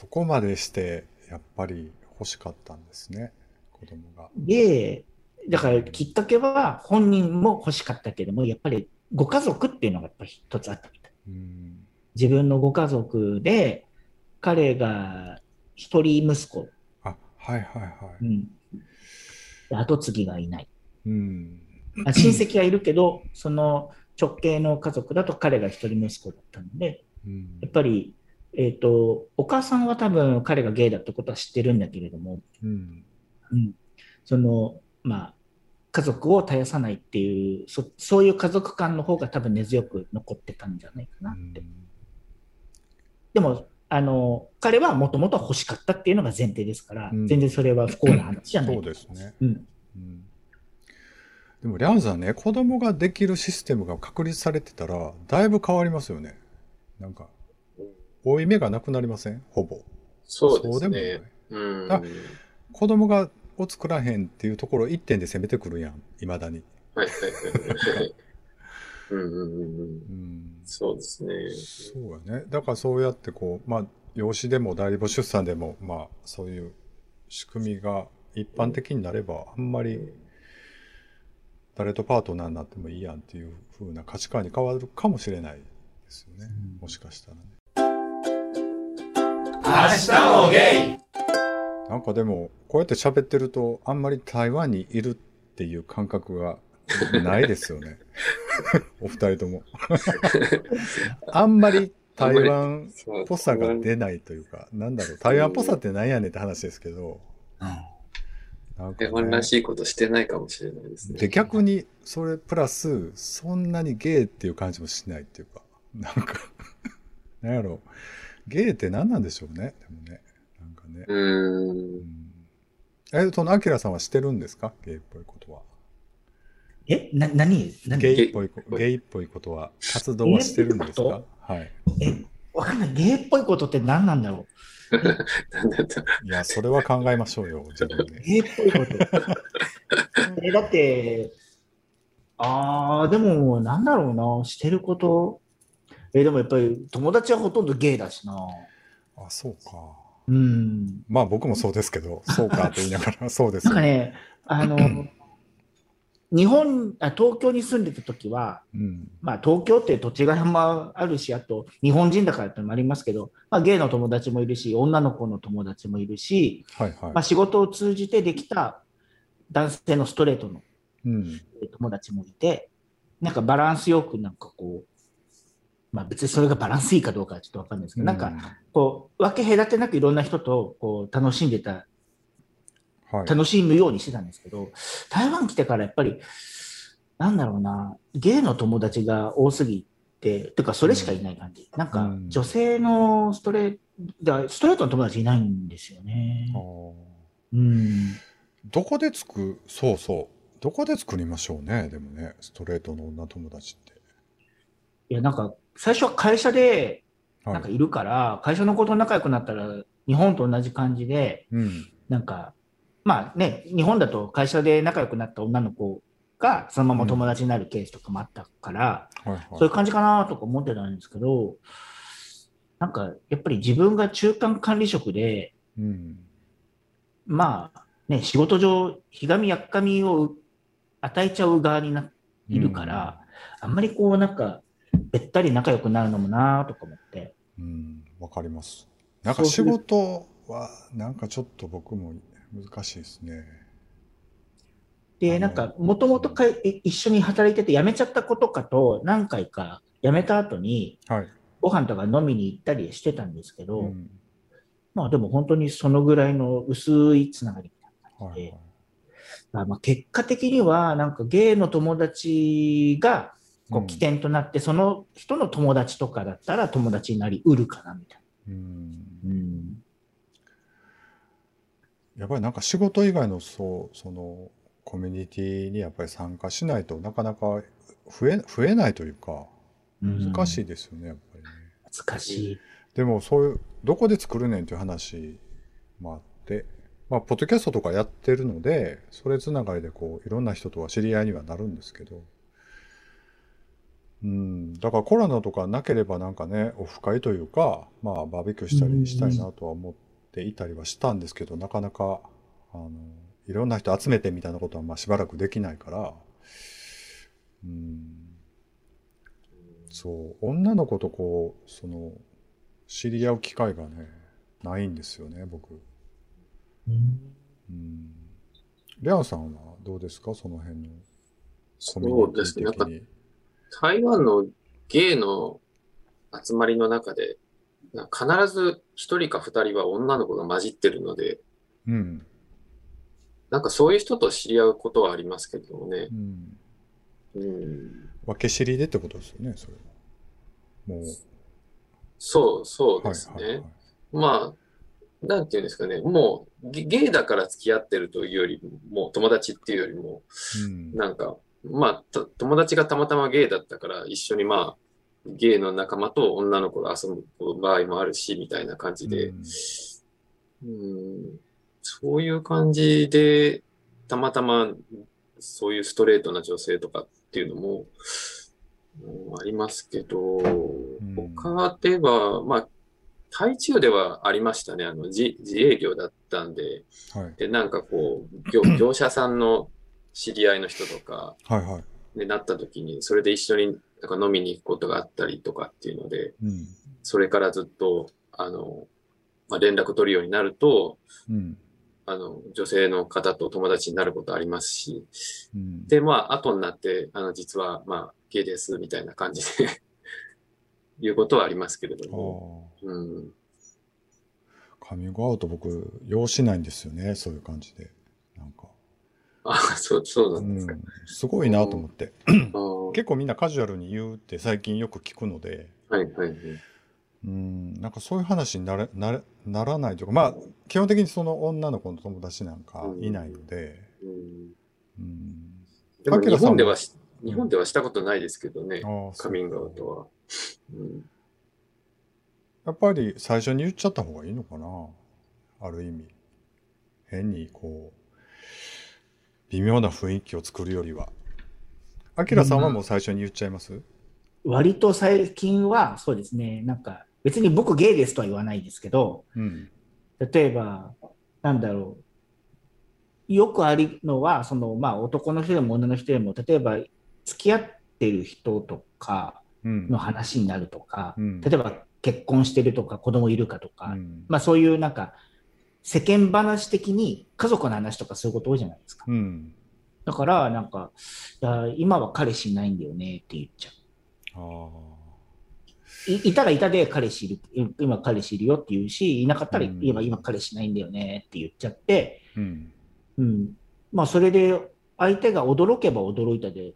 こまでしてやっぱり欲しかったんですね、子供が。で、だからきっかけは本人も欲しかったけども、やっぱりご家族っていうのがやっぱり一つあったみたい。自分のご家族で、彼が一人息子。あ、はいはいはい。後継ぎがいない、親戚はいるけどその直系の家族だと彼が一人息子だったので、やっぱり、お母さんは多分彼がゲイだってことは知ってるんだけれども、そのまあ家族を絶やさないっていうそういう家族間の方が多分根強く残ってたんじゃないかなって、でも彼はもともと欲しかったっていうのが前提ですから、全然それは不幸な話じゃない。そうですね。でも、リャンさんね、子供ができるシステムが確立されてたら、だいぶ変わりますよね。なんか、負い目がなくなりません？ほぼ。そうですね。そうでもない。うん。子供がを作らへんっていうところ一点で攻めてくるやん、いまだに。はいはいはい。そうですね。そうやね。だからそうやってこう、まあ、養子でも代理母出産でも、まあ、そういう仕組みが一般的になれば、あんまり誰とパートナーになってもいいやんっていう風な価値観に変わるかもしれないですよね。もしかしたらね。明日もゲイ！なんかでも、こうやって喋ってると、あんまり台湾にいるっていう感覚がないですよね。お二人とも。あんまり台湾っぽさが出ないというか、なんだろう、台湾っぽさってなんやねんって話ですけど、なんかね、台湾らしいことしてないかもしれないですね。で、逆に、それプラス、そんなにゲイっていう感じもしないっていうか、なんか、なんやろう、ゲイって何なんでしょうね、でもね、なんかね。そのアキラさんはしてるんですか？ゲイっぽいことは。何ゲイっぽいことは、活動はしてるんですか？はい。わかんない。ゲイっぽいことって何なんだろう。いや、それは考えましょうよ、自分で。ゲイっぽいこと。だって、でも、なんだろうな、してること。でもやっぱり、友達はほとんどゲイだしな。あ、そうか。うん。まあ、僕もそうですけど、そうかと言いながら、そうです。なんかね、東京に住んでた時は、まあ東京って土地柄もあるし、あと日本人だからってのもありますけど、まあゲイの友達もいるし、女の子の友達もいるし、はいはい、まあ仕事を通じてできた男性のストレートの友達もいて、なんかバランスよくなんかこう、まあ別にそれがバランスいいかどうかはちょっとわかんないですけど、なんかこう分け隔てなくいろんな人とこう楽しんでた。楽しむようにしてたんですけど、台湾来てからやっぱりなんだろうな、ゲイの友達が多すぎて、てかそれしかいない感じ。なんか女性のストレートの友達いないんですよね。うん。どこで作りましょうね。でもね、ストレートの女友達って。いやなんか最初は会社でなんかいるから、はい、会社の子と仲良くなったら日本と同じ感じで、なんか。まあね、日本だと会社で仲良くなった女の子がそのまま友達になるケースとかもあったから、そういう感じかなとか思ってたんですけど、なんかやっぱり自分が中間管理職で、まあね、仕事上ひがみやっかみを与えちゃう側になっているから、あんまりこうなんかべったり仲良くなるのもなとか思って。わかります。なんか仕事はなんかちょっと僕も難しいですね。で、なんか、もともと一緒に働いてて辞めちゃった子とかと何回か辞めた後に、ご飯とか飲みに行ったりしてたんですけど、まあでも本当にそのぐらいの薄いつながりみたいな感じで、まあ結果的にはなんかゲイの友達がこう起点となって、その人の友達とかだったら友達になりうるかなみたいな。やっぱりなんか仕事以外のそのコミュニティにやっぱり参加しないとなかなか増えないというか難しいですよね、やっぱりね。難しい。でもそういうどこで作るねんという話もあって、まあポッドキャストとかやってるのでそれつながりでこういろんな人とは知り合いにはなるんですけど、だからコロナとかなければなんかねオフ会というかまあバーベキューしたりしたいなとは思って。でいたりはしたんですけど、なかなかいろんな人集めてみたいなことはまあしばらくできないから、そう女の子とこうその知り合う機会がねないんですよね僕。レアさんはどうですかその辺のコミュニティ的に。そうですね。なんか台湾のゲイの集まりの中で。必ず一人か二人は女の子が混じってるので、なんかそういう人と知り合うことはありますけどもね。分け知りでってことですよね、それは。もう。そうですね。まあ、なんていうんですかね、もうゲイだから付き合ってるというよりも、もう友達っていうよりも、なんかまあ、友達がたまたまゲイだったから、一緒にまあ、ゲイの仲間と女の子が遊ぶ場合もあるし、みたいな感じで、そういう感じで、たまたま、そういうストレートな女性とかっていうのも、ありますけど、他では、まあ、台中ではありましたね。自営業だったんで、はい、で、なんかこう、業者さんの知り合いの人とか、でなった時に、それで一緒になんか飲みに行くことがあったりとかっていうので、それからずっと、まあ、連絡取るようになると、女性の方と友達になることありますし、で、まあ、後になって、実は、まあ、ゲイです、みたいな感じでいうことはありますけれども、カミングアウト僕要しないんですよね、そういう感じで。なんかそうなんですか、すごいなと思って結構みんなカジュアルに言うって最近よく聞くので、なんかそういう話にならないというか、まあ基本的にその女の子の友達なんかいないので、でも日本ではしたことないですけどね、カミングアウトは。やっぱり最初に言っちゃった方がいいのかな、ある意味。変にこう微妙な雰囲気を作るよりは。アキラさんはもう最初に言っちゃいます？割と最近はそうですね。なんか別に僕ゲイですとは言わないですけど、例えばなんだろう、よくあるのはその、まあ、男の人でも女の人でも、例えば付き合ってる人とかの話になるとか、例えば結婚してるとか子供いるかとか、まあ、そういうなんか世間話的に家族の話とかそういうこと多いじゃないですか、だからなんか今は彼氏いないんだよねって言っちゃう。いたらいたで彼氏いる、今彼氏いるよって言うし、いなかったら言えば今彼氏いないんだよねって言っちゃって、まあ、それで相手が驚けば驚いたで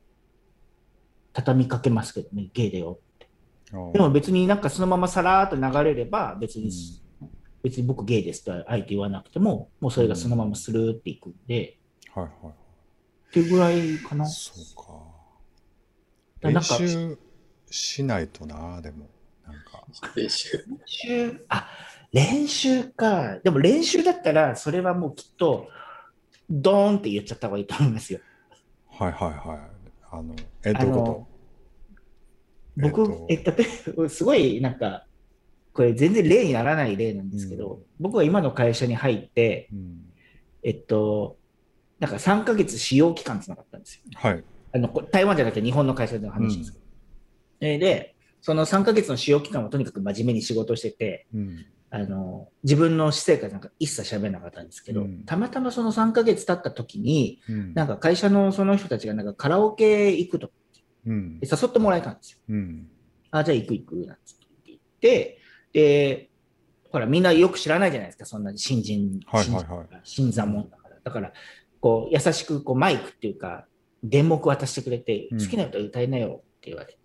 畳みかけますけどね、ゲイだよって。でも別になんかそのままさらーっと流れれば別に僕ゲイですとは相手言わなくても、もうそれがそのままスルーっていくんで、っていうぐらいかな。そうか。練習しないとな、でもなんか練習か。でも練習だったらそれはもうきっとドーンって言っちゃった方がいいと思いますよ。どういうこと？僕すごいなんか。これ全然例にならない例なんですけど、僕は今の会社に入って、なんか3ヶ月試用期間つながったんですよ。台湾じゃなくて日本の会社での話ですけど、で、その3ヶ月の試用期間はとにかく真面目に仕事をしてて、自分の私生活なんか一切喋らなかったんですけど、たまたまその3ヶ月経った時に、なんか会社のその人たちがなんかカラオケ行くと、で誘ってもらえたんですよ。あ、じゃあ行くなんて言って、でほらみんなよく知らないじゃないですか、そんな新参者だから。だからこう優しくこうマイクっていうか電目渡してくれて、好きな歌歌いなよって言われて、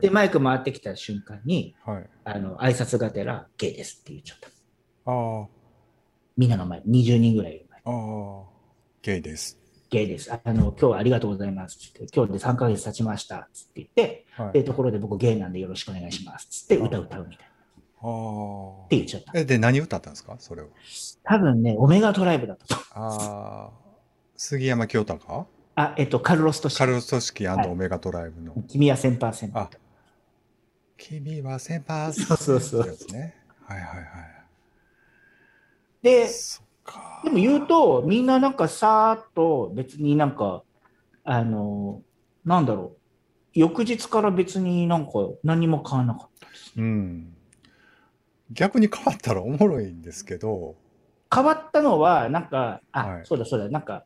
でマイク回ってきた瞬間に、挨拶がてらゲイですって言っちゃった。みんなの前、20人ぐらいいる前。ゲイです、今日はありがとうございますって言って、今日で3ヶ月経ちましたって言って、でところで僕ゲイなんでよろしくお願いしますって歌歌うみたいな。って言っちゃった。で何歌ったんですか、それを。多分ね、オメガトライブだったと。杉山清隆か。カルロス・トシキ。カルロス・トシキ&オメガトライブの「君は 1000%」。君は 1000%。そうですね。で、でも言うとみんななんかさーっと、別になんかなんだろう、翌日から別になんか何も変わらなかったです。逆に変わったらおもろいんですけど。変わったのはなんか、そうだなんか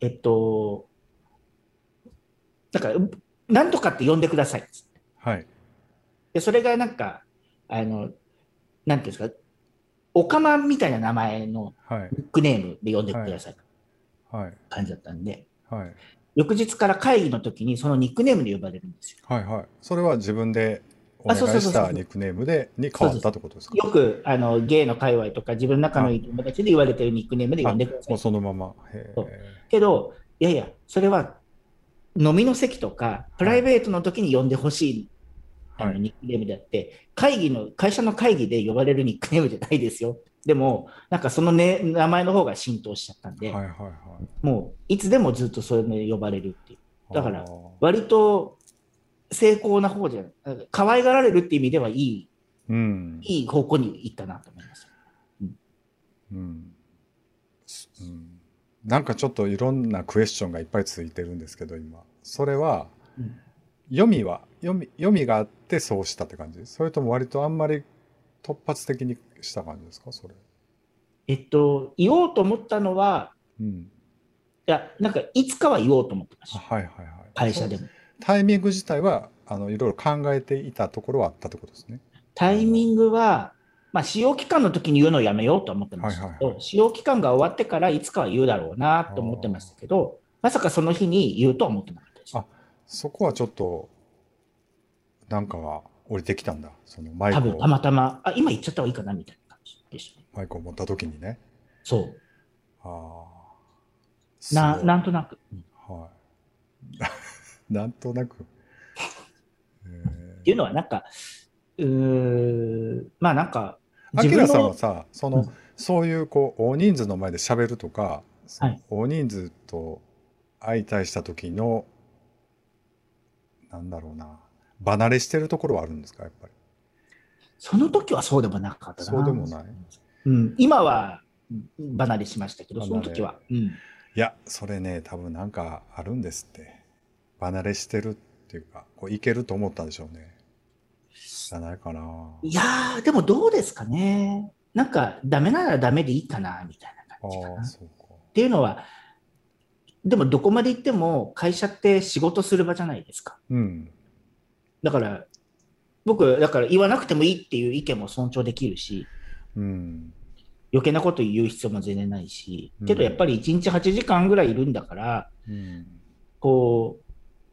なんかなんとかって呼んでくださいっつって、でそれがなんかなんていうんですか、オカマみたいな名前のニックネームで呼んでください、感じだったんで、翌日から会議の時にそのニックネームで呼ばれるんですよ。それは自分でお願いしたニックネームでに変わったってことですか。よくゲイの界隈とか自分の中の友達で言われてるニックネームで呼んでください。もうそのまま。けどいやいや、それは飲みの席とかプライベートの時に呼んでほしい、はい、ニックネームであって、会議の、会社の会議で呼ばれるニックネームじゃないですよ。でもなんかその、ね、名前の方が浸透しちゃったんで、はいはいはい、もういつでもずっとそれで呼ばれるっていう。だから割と成功な方じゃない、可愛がられるっていう意味ではいい、うん、いい方向に行ったなと思います、うんうんうん、なんかちょっといろんなクエスチョンがいっぱいついてるんですけど、今それは、うん、読みがあってそうしたって感じ？それとも割とあんまり突発的にした感じですか？それ言おうと思ったのは、うん、いやなんかいつかは言おうと思ってました、はいはいはい、会社でもタイミング自体はいろいろ考えていたところはあったところですね。タイミングは、まあ、使用期間の時に言うのをやめようと思ってましたけど、はいはいはい、使用期間が終わってからいつかは言うだろうなと思ってましたけど、まさかその日に言うとは思ってなかったです。あ、そこはちょっとなんかは降りてきたんだ、そのマイクを多分たまたま、あ、今言っちゃった方がいいかなみたいな感じでしたね。マイクを持った時にね。そう。ああ。なんとなく。はい。なんとなく。っていうのはなんか、まあなんか自分の。アキラさんはさ、その、うん、そういうこう大人数の前で喋るとか、はい、大人数と相対した時のなんだろうな。離れしてるところはあるんですか？やっぱりその時はそうでもなかったな。そうでもない、うん、今は離れしましたけど、その時は、うん、いやそれね多分なんかあるんですって。離れしてるっていうかこういけると思ったんでしょうね。じゃないかな。いやーでもどうですかね。なんかダメならダメでいいかなみたいな感じかな。あ、そうか。っていうのはでもどこまで行っても会社って仕事する場じゃないですか、うん。だから僕だから言わなくてもいいっていう意見も尊重できるし、うん、余計なこと言う必要も全然ないし、うん、けどやっぱり1日8時間ぐらいいるんだから、うん、こう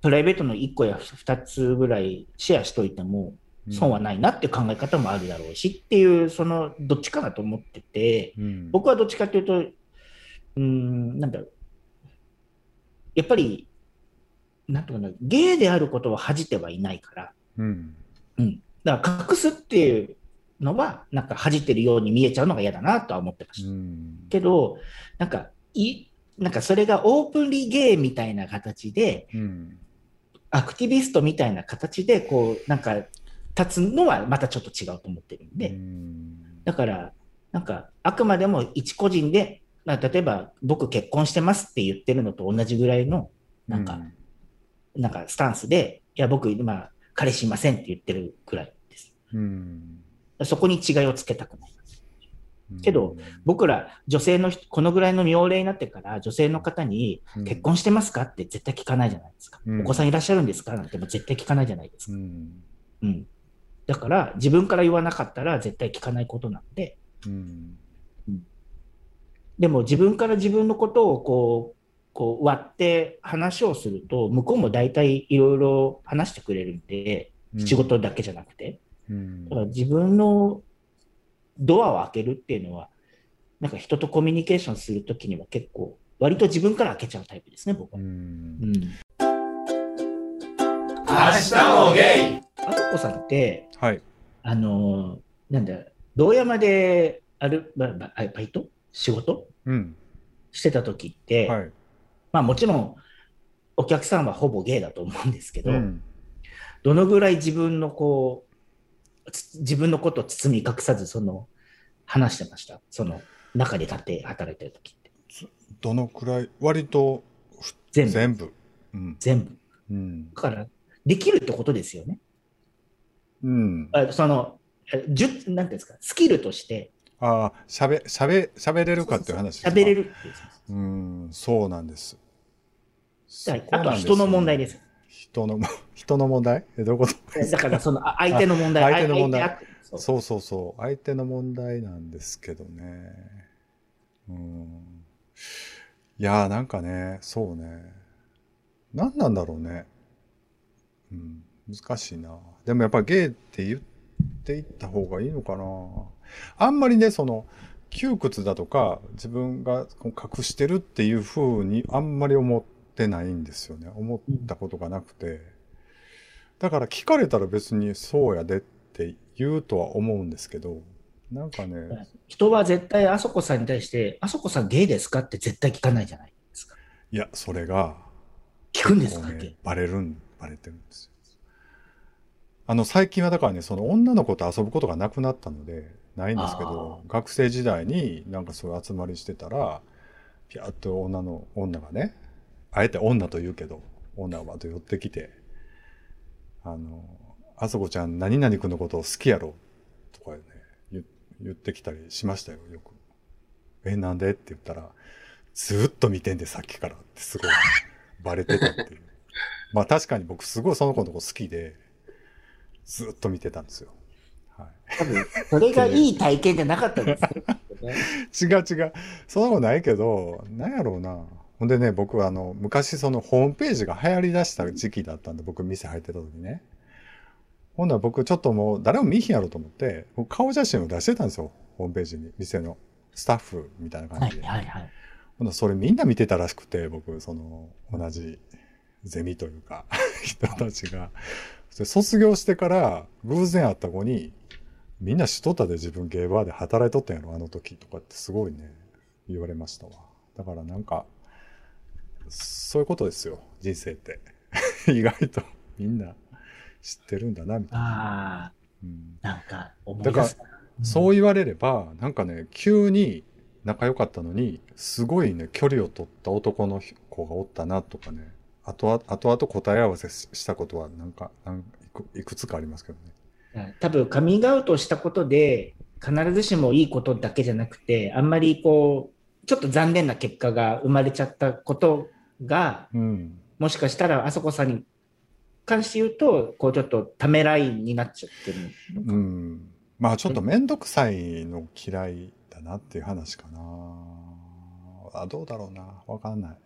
プライベートの1個や2つぐらいシェアしといても損はないなっていう考え方もあるだろうしっていう、そのどっちかなと思ってて、うん、僕はどっちかというとなんだろう、やっぱりなんとかね、ゲイであることを恥じてはいないから、うんうん、だから隠すっていうのはなんか恥じてるように見えちゃうのが嫌だなとは思ってました、うん、けどなんかそれがオープンリーゲイみたいな形で、うん、アクティビストみたいな形でこうなんか立つのはまたちょっと違うと思ってるんで、うん、だからなんかあくまでも一個人で、まあ、例えば僕結婚してますって言ってるのと同じぐらいのなんか、うん、なんかスタンスで、いや僕今彼氏いませんって言ってるくらいです、うん、そこに違いをつけたくない、うん、けど僕ら女性のこのぐらいの妙齢になってから女性の方に結婚してますかって絶対聞かないじゃないですか、うん、お子さんいらっしゃるんですかなんても絶対聞かないじゃないですか、うんうん、だから自分から言わなかったら絶対聞かないことなんで、うんうん、でも自分から自分のことをこう割って話をすると向こうも大体いろいろ話してくれるんで、仕事だけじゃなくて、うん、だから自分のドアを開けるっていうのはなんか人とコミュニケーションするときには結構割と自分から開けちゃうタイプですね僕は、うん、うん。明日もゲイ。あとこさんって、はい、なんだ堂山でバイト仕事、うん、してたときって、はい、まあ、もちろんお客さんはほぼゲイだと思うんですけど、うん、どのぐらい自分のことを包み隠さずその話してました？その中で立って働いてる時ってどのくらい？割と全部、うん、全部、うん、だからできるってことですよね、うん、その何ていうんですかスキルとして、あ、しゃべれるかっていう話。そうそうそう、しゃべれるっていう。そうなんです。あとは人の問題です。人の問題？どういうこと？だからその相手の問題。相手の問題。そうそうそう。相手の問題なんですけどね。いやーなんかね、そうね。何なんだろうね。うん、難しいな。でもやっぱゲイって言っていった方がいいのかな。あんまりねその窮屈だとか自分が隠してるっていう風にあんまり思ってないんですよね。思ったことがなくて。だから聞かれたら別にそうやでって言うとは思うんですけど、なんかね。人は絶対あそこさんに対して、あそこさんゲイですかって絶対聞かないじゃないですか。いや、それが、聞くんですかって。バレてるんですよ。最近はだからね、その女の子と遊ぶことがなくなったので、ないんですけど、学生時代になんかそういう集まりしてたら、ピャーっと女がね、あえて女と言うけど、女はバーッと寄ってきて、あそこちゃん何々くんのことを好きやろとかね、言ってきたりしましたよ、よく。なんでって言ったら、ずっと見てんでさっきからってすごいバレてたっていう。まあ確かに僕すごいその子のこと好きで、ずっと見てたんですよ。はい、多分それがいい体験じゃなかったんですね。違う。そんなことないけど、なんやろうな。ほんでね、僕は昔そのホームページが流行り出した時期だったんで、僕店入ってた時ね。ほんなら僕ちょっともう誰も見ひんやろうと思って、顔写真を出してたんですよ。ホームページに。店のスタッフみたいな感じで。はいはいはい。ほんならそれみんな見てたらしくて、僕、同じゼミというか、人たちが。卒業してから偶然会った子に、みんな知っとったで自分ゲーバーで働いとったんやろあの時とかってすごいね、言われましたわ。だからなんか、そういうことですよ、人生って。意外とみんな知ってるんだな、みたいな。ああ、うん、なんか思い出す。だから、そう言われれば、なんかね、急に仲良かったのに、すごいね、距離を取った男の子がおったなとかね。あと答え合わせしたことはいくつかありますけどね。多分カミングアウトしたことで必ずしもいいことだけじゃなくて、あんまりこうちょっと残念な結果が生まれちゃったことが、うん、もしかしたらあそこさんに関して言うとこうちょっとためらいになっちゃってる、うん、まあちょっと面倒くさいの嫌いだなっていう話かな。あ、どうだろうな、分かんない。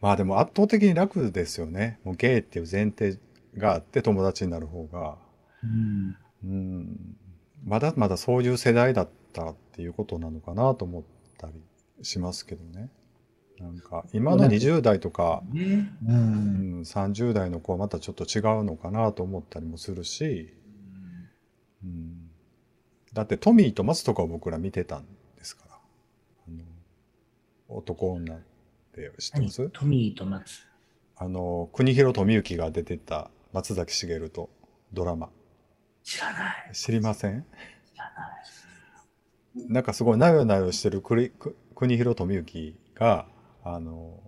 まあでも圧倒的に楽ですよね。もうゲイっていう前提があって友達になる方が、うんうん、まだまだそういう世代だったっていうことなのかなと思ったりしますけどね。なんか今の20代とか、うんうん、30代の子はまたちょっと違うのかなと思ったりもするし、うんうん、だってトミーとマスとかを僕ら見てたんですから、男女知ってます？トミーと松。国広富之が出てた松崎しげるとドラマ。知らない。知りません？知らない。なんかすごいなよなよしてる国広富之が、男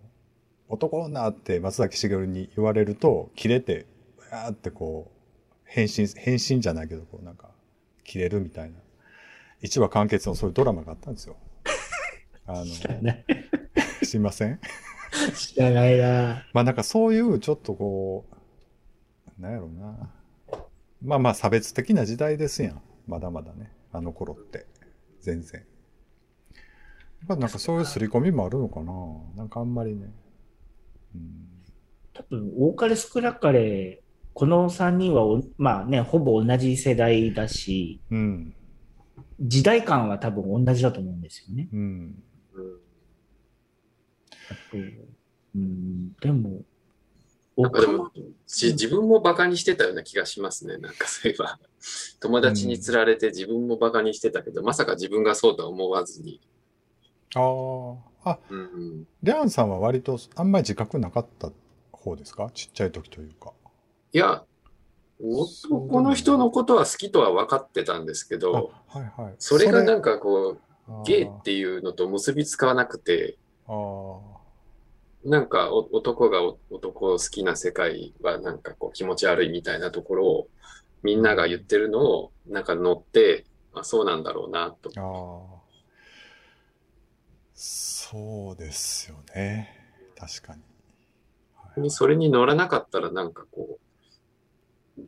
女って松崎しげるに言われると、キレて、わーってこう、変身じゃないけど、こうなんか、キレるみたいな。一話完結のそういうドラマがあったんですよ。知らない。知りません？知らないな。まあなんかそういうちょっとこう、なんやろうな。まあまあ差別的な時代ですやん。まだまだね。あの頃って。全然。やっぱなんかそういう刷り込みもあるのかな。なんかあんまりね。うん、多分、多かれ少なかれ、この3人はまあね、ほぼ同じ世代だし、うん、時代感は多分同じだと思うんですよね。うんうん、でも、自分もバカにしてたような気がしますね。なんかそういえば友達に釣られて自分もバカにしてたけど、うん、まさか自分がそうとは思わずに。あ、うん、リャンさんは割とあんまり自覚なかった方ですか？ちっちゃい時というか。いや、男の人のことは好きとは分かってたんですけど、はいはい、それがなんかこうゲイっていうのと結びつかなくて。なんか男が男を好きな世界はなんかこう気持ち悪いみたいなところをみんなが言ってるのをなんか乗って、まあ、そうなんだろうなと。そうですよね、確かに、はい、それに乗らなかったらなんかこう、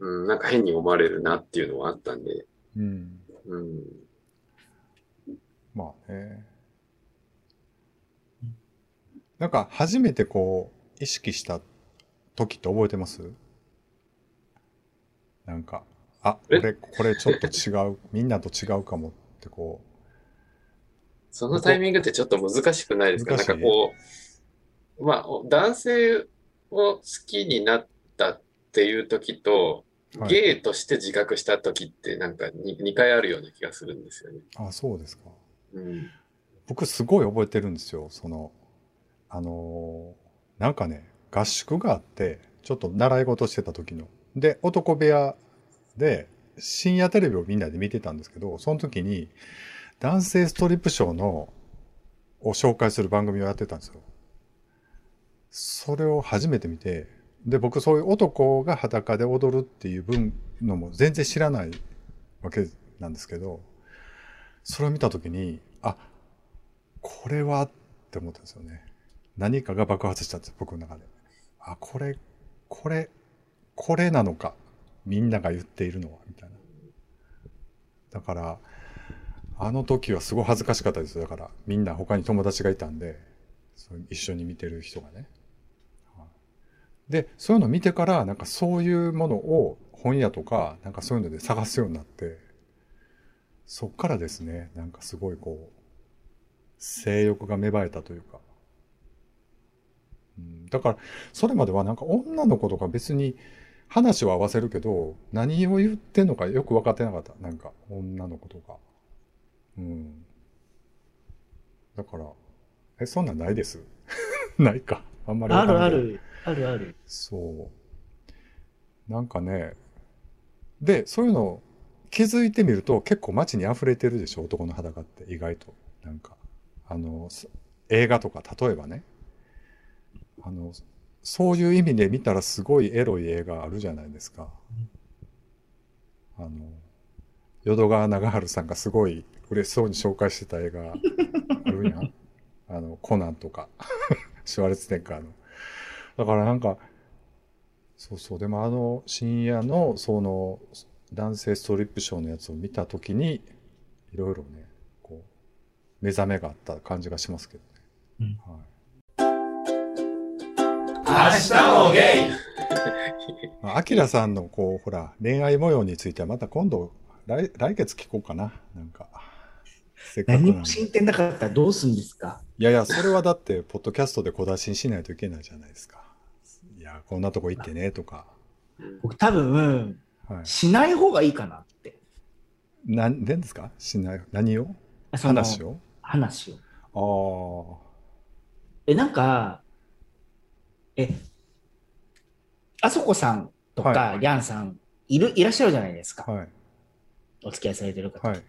うん、なんか変に思われるなっていうのはあったんで、うんうん、まあね、なんか初めてこう意識した時って覚えてます？なんか、あ、これちょっと違う、みんなと違うかもってこう。そのタイミングってちょっと難しくないですか？なんかこう、まあ、男性を好きになったっていう時と、はい、ゲイとして自覚した時ってなんか 2回あるような気がするんですよね。あ、そうですか。うん、僕すごい覚えてるんですよ。そのなんかね、合宿があってちょっと習い事してた時ので、男部屋で深夜テレビをみんなで見てたんですけど、その時に男性ストリップショーのを紹介する番組をやってたんですよ。それを初めて見て、で僕そういう男が裸で踊るっていう分のも全然知らないわけなんですけど、それを見た時に、あ、これはって思ったんですよね。何かが爆発したんですよ、僕の中で。あ、これなのか、みんなが言っているのは、みたいな。だからあの時はすごい恥ずかしかったです。だからみんな他に友達がいたんで、一緒に見てる人がね。で、そういうのを見てから、なんかそういうものを本屋とか、なんかそういうので探すようになって、そっからですね、なんかすごいこう、性欲が芽生えたというか。うん、だから、それまではなんか女の子とか別に話は合わせるけど、何を言ってんのかよく分かってなかった。なんか女の子とか。うん。だから、そんなんないです。ないか。あんまりわかんない。ある。そう。なんかね、で、そういうのを気づいてみると、結構街に溢れてるでしょ、男の裸って意外と。なんか、映画とか、例えばね、そういう意味で見たらすごいエロい映画あるじゃないですか。淀川長春さんがすごい嬉しそうに紹介してた映画あるやん。コナンとか、シュワルツェネッガーの。だからなんか、そうそう、でも深夜のその男性ストリップショーのやつを見たときに、いろいろね、こう、目覚めがあった感じがしますけどね。うん、はい。明日もゲイアキラさんのこう、ほら、恋愛模様についてはまた今度、来月聞こうかな。なんか。何も進展なかったらどうするんですか。いやいや、それはだってポッドキャストで小出しにしないといけないじゃないですか。いや、こんなとこ行ってねとか。僕多分、はい、しない方がいいかなって。何ですか。しない。何を。話をなんかあそこさんとか、はい、ヤンさんいらっしゃるじゃないですか、はい、お付き合いされてる方、はい。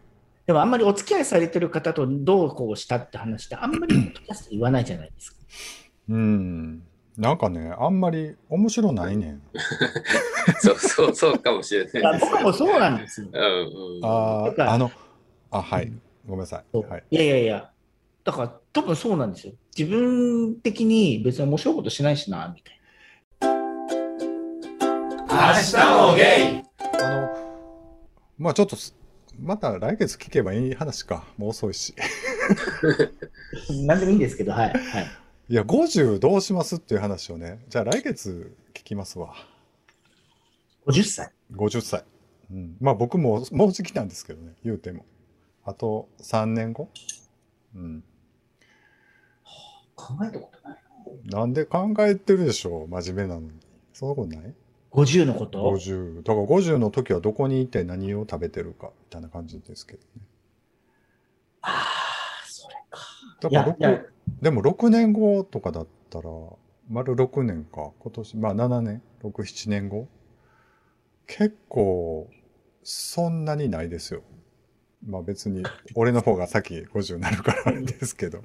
でもあんまりお付き合いされてる方とどうこうしたって話ってあんまりポッドキャスト言わないじゃないですか。うん。なんかね、あんまり面白ないねん。そうかもしれないです。僕もそうなんですよ。うん、はい、うん。ごめんなさい。はい、いや。だから多分そうなんですよ。自分的に別に面白いことしないしなみたいな。明日もゲイ。まあちょっと。また来月聞けばいい話か。もう遅いし。何でもいいんですけど、はい。はい、いや、50どうしますっていう話をね、じゃあ来月聞きますわ。50歳。50歳。うん、まあ僕ももうじきなんですけどね、言うても。あと3年後。うん。はあ、考えたことないな。なんで考えてるでしょう、真面目なのに。そんなことない？50のこと？50。だから50の時はどこにいて何を食べてるか、みたいな感じですけどね。ああ、それか。だから6、でも6年後とかだったら、丸6年か、今年、まあ7年、6、7年後。結構、そんなにないですよ。まあ別に、俺の方が先50になるからあれですけど。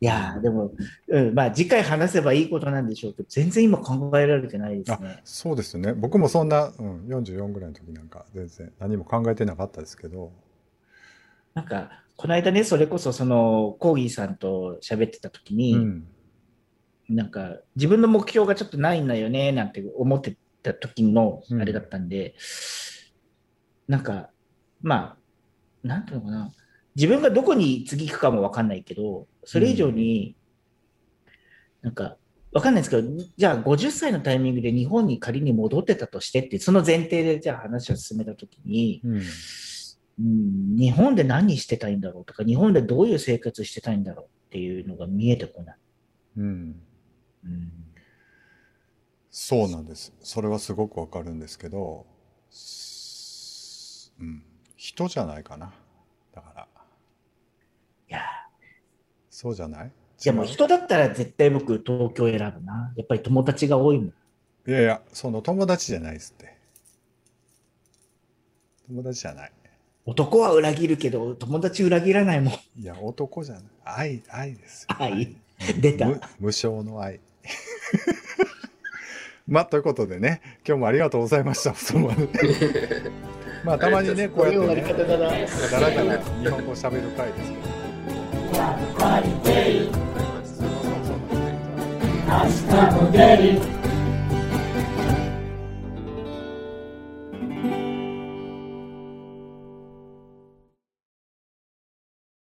いやでも、うん、まあ次回話せばいいことなんでしょうけど、全然今考えられてないですね。あ、そうですよね。僕もそんな、うん、44ぐらいの時なんか全然何も考えてなかったですけど、なんかこの間ね、それこそそのコーギーさんと喋ってた時に、うん、なんか自分の目標がちょっとないんだよねなんて思ってた時のあれだったんで、うん、なんかまあなんていうのかな、自分がどこに次行くかも分かんないけど、それ以上に、なんか、分かんないですけど、じゃあ50歳のタイミングで日本に仮に戻ってたとしてって、その前提でじゃあ話を進めたときに、うん、日本で何してたいんだろうとか、日本でどういう生活してたいんだろうっていうのが見えてこない。うんうん、そうなんです。それはすごくわかるんですけど、うん、人じゃないかな。だからいやそうじゃない？いやもう人だったら絶対僕東京選ぶな。やっぱり友達が多いもん。いやいや、その友達じゃないですって。友達じゃない。男は裏切るけど友達裏切らないもん。いや男じゃない。愛ですよ。愛出た。無償の愛。まあということでね、今日もありがとうございました。まあたまにねこうやってねだらだら日本語喋る回ですけど。やっぱりゲイ。明日もゲイ。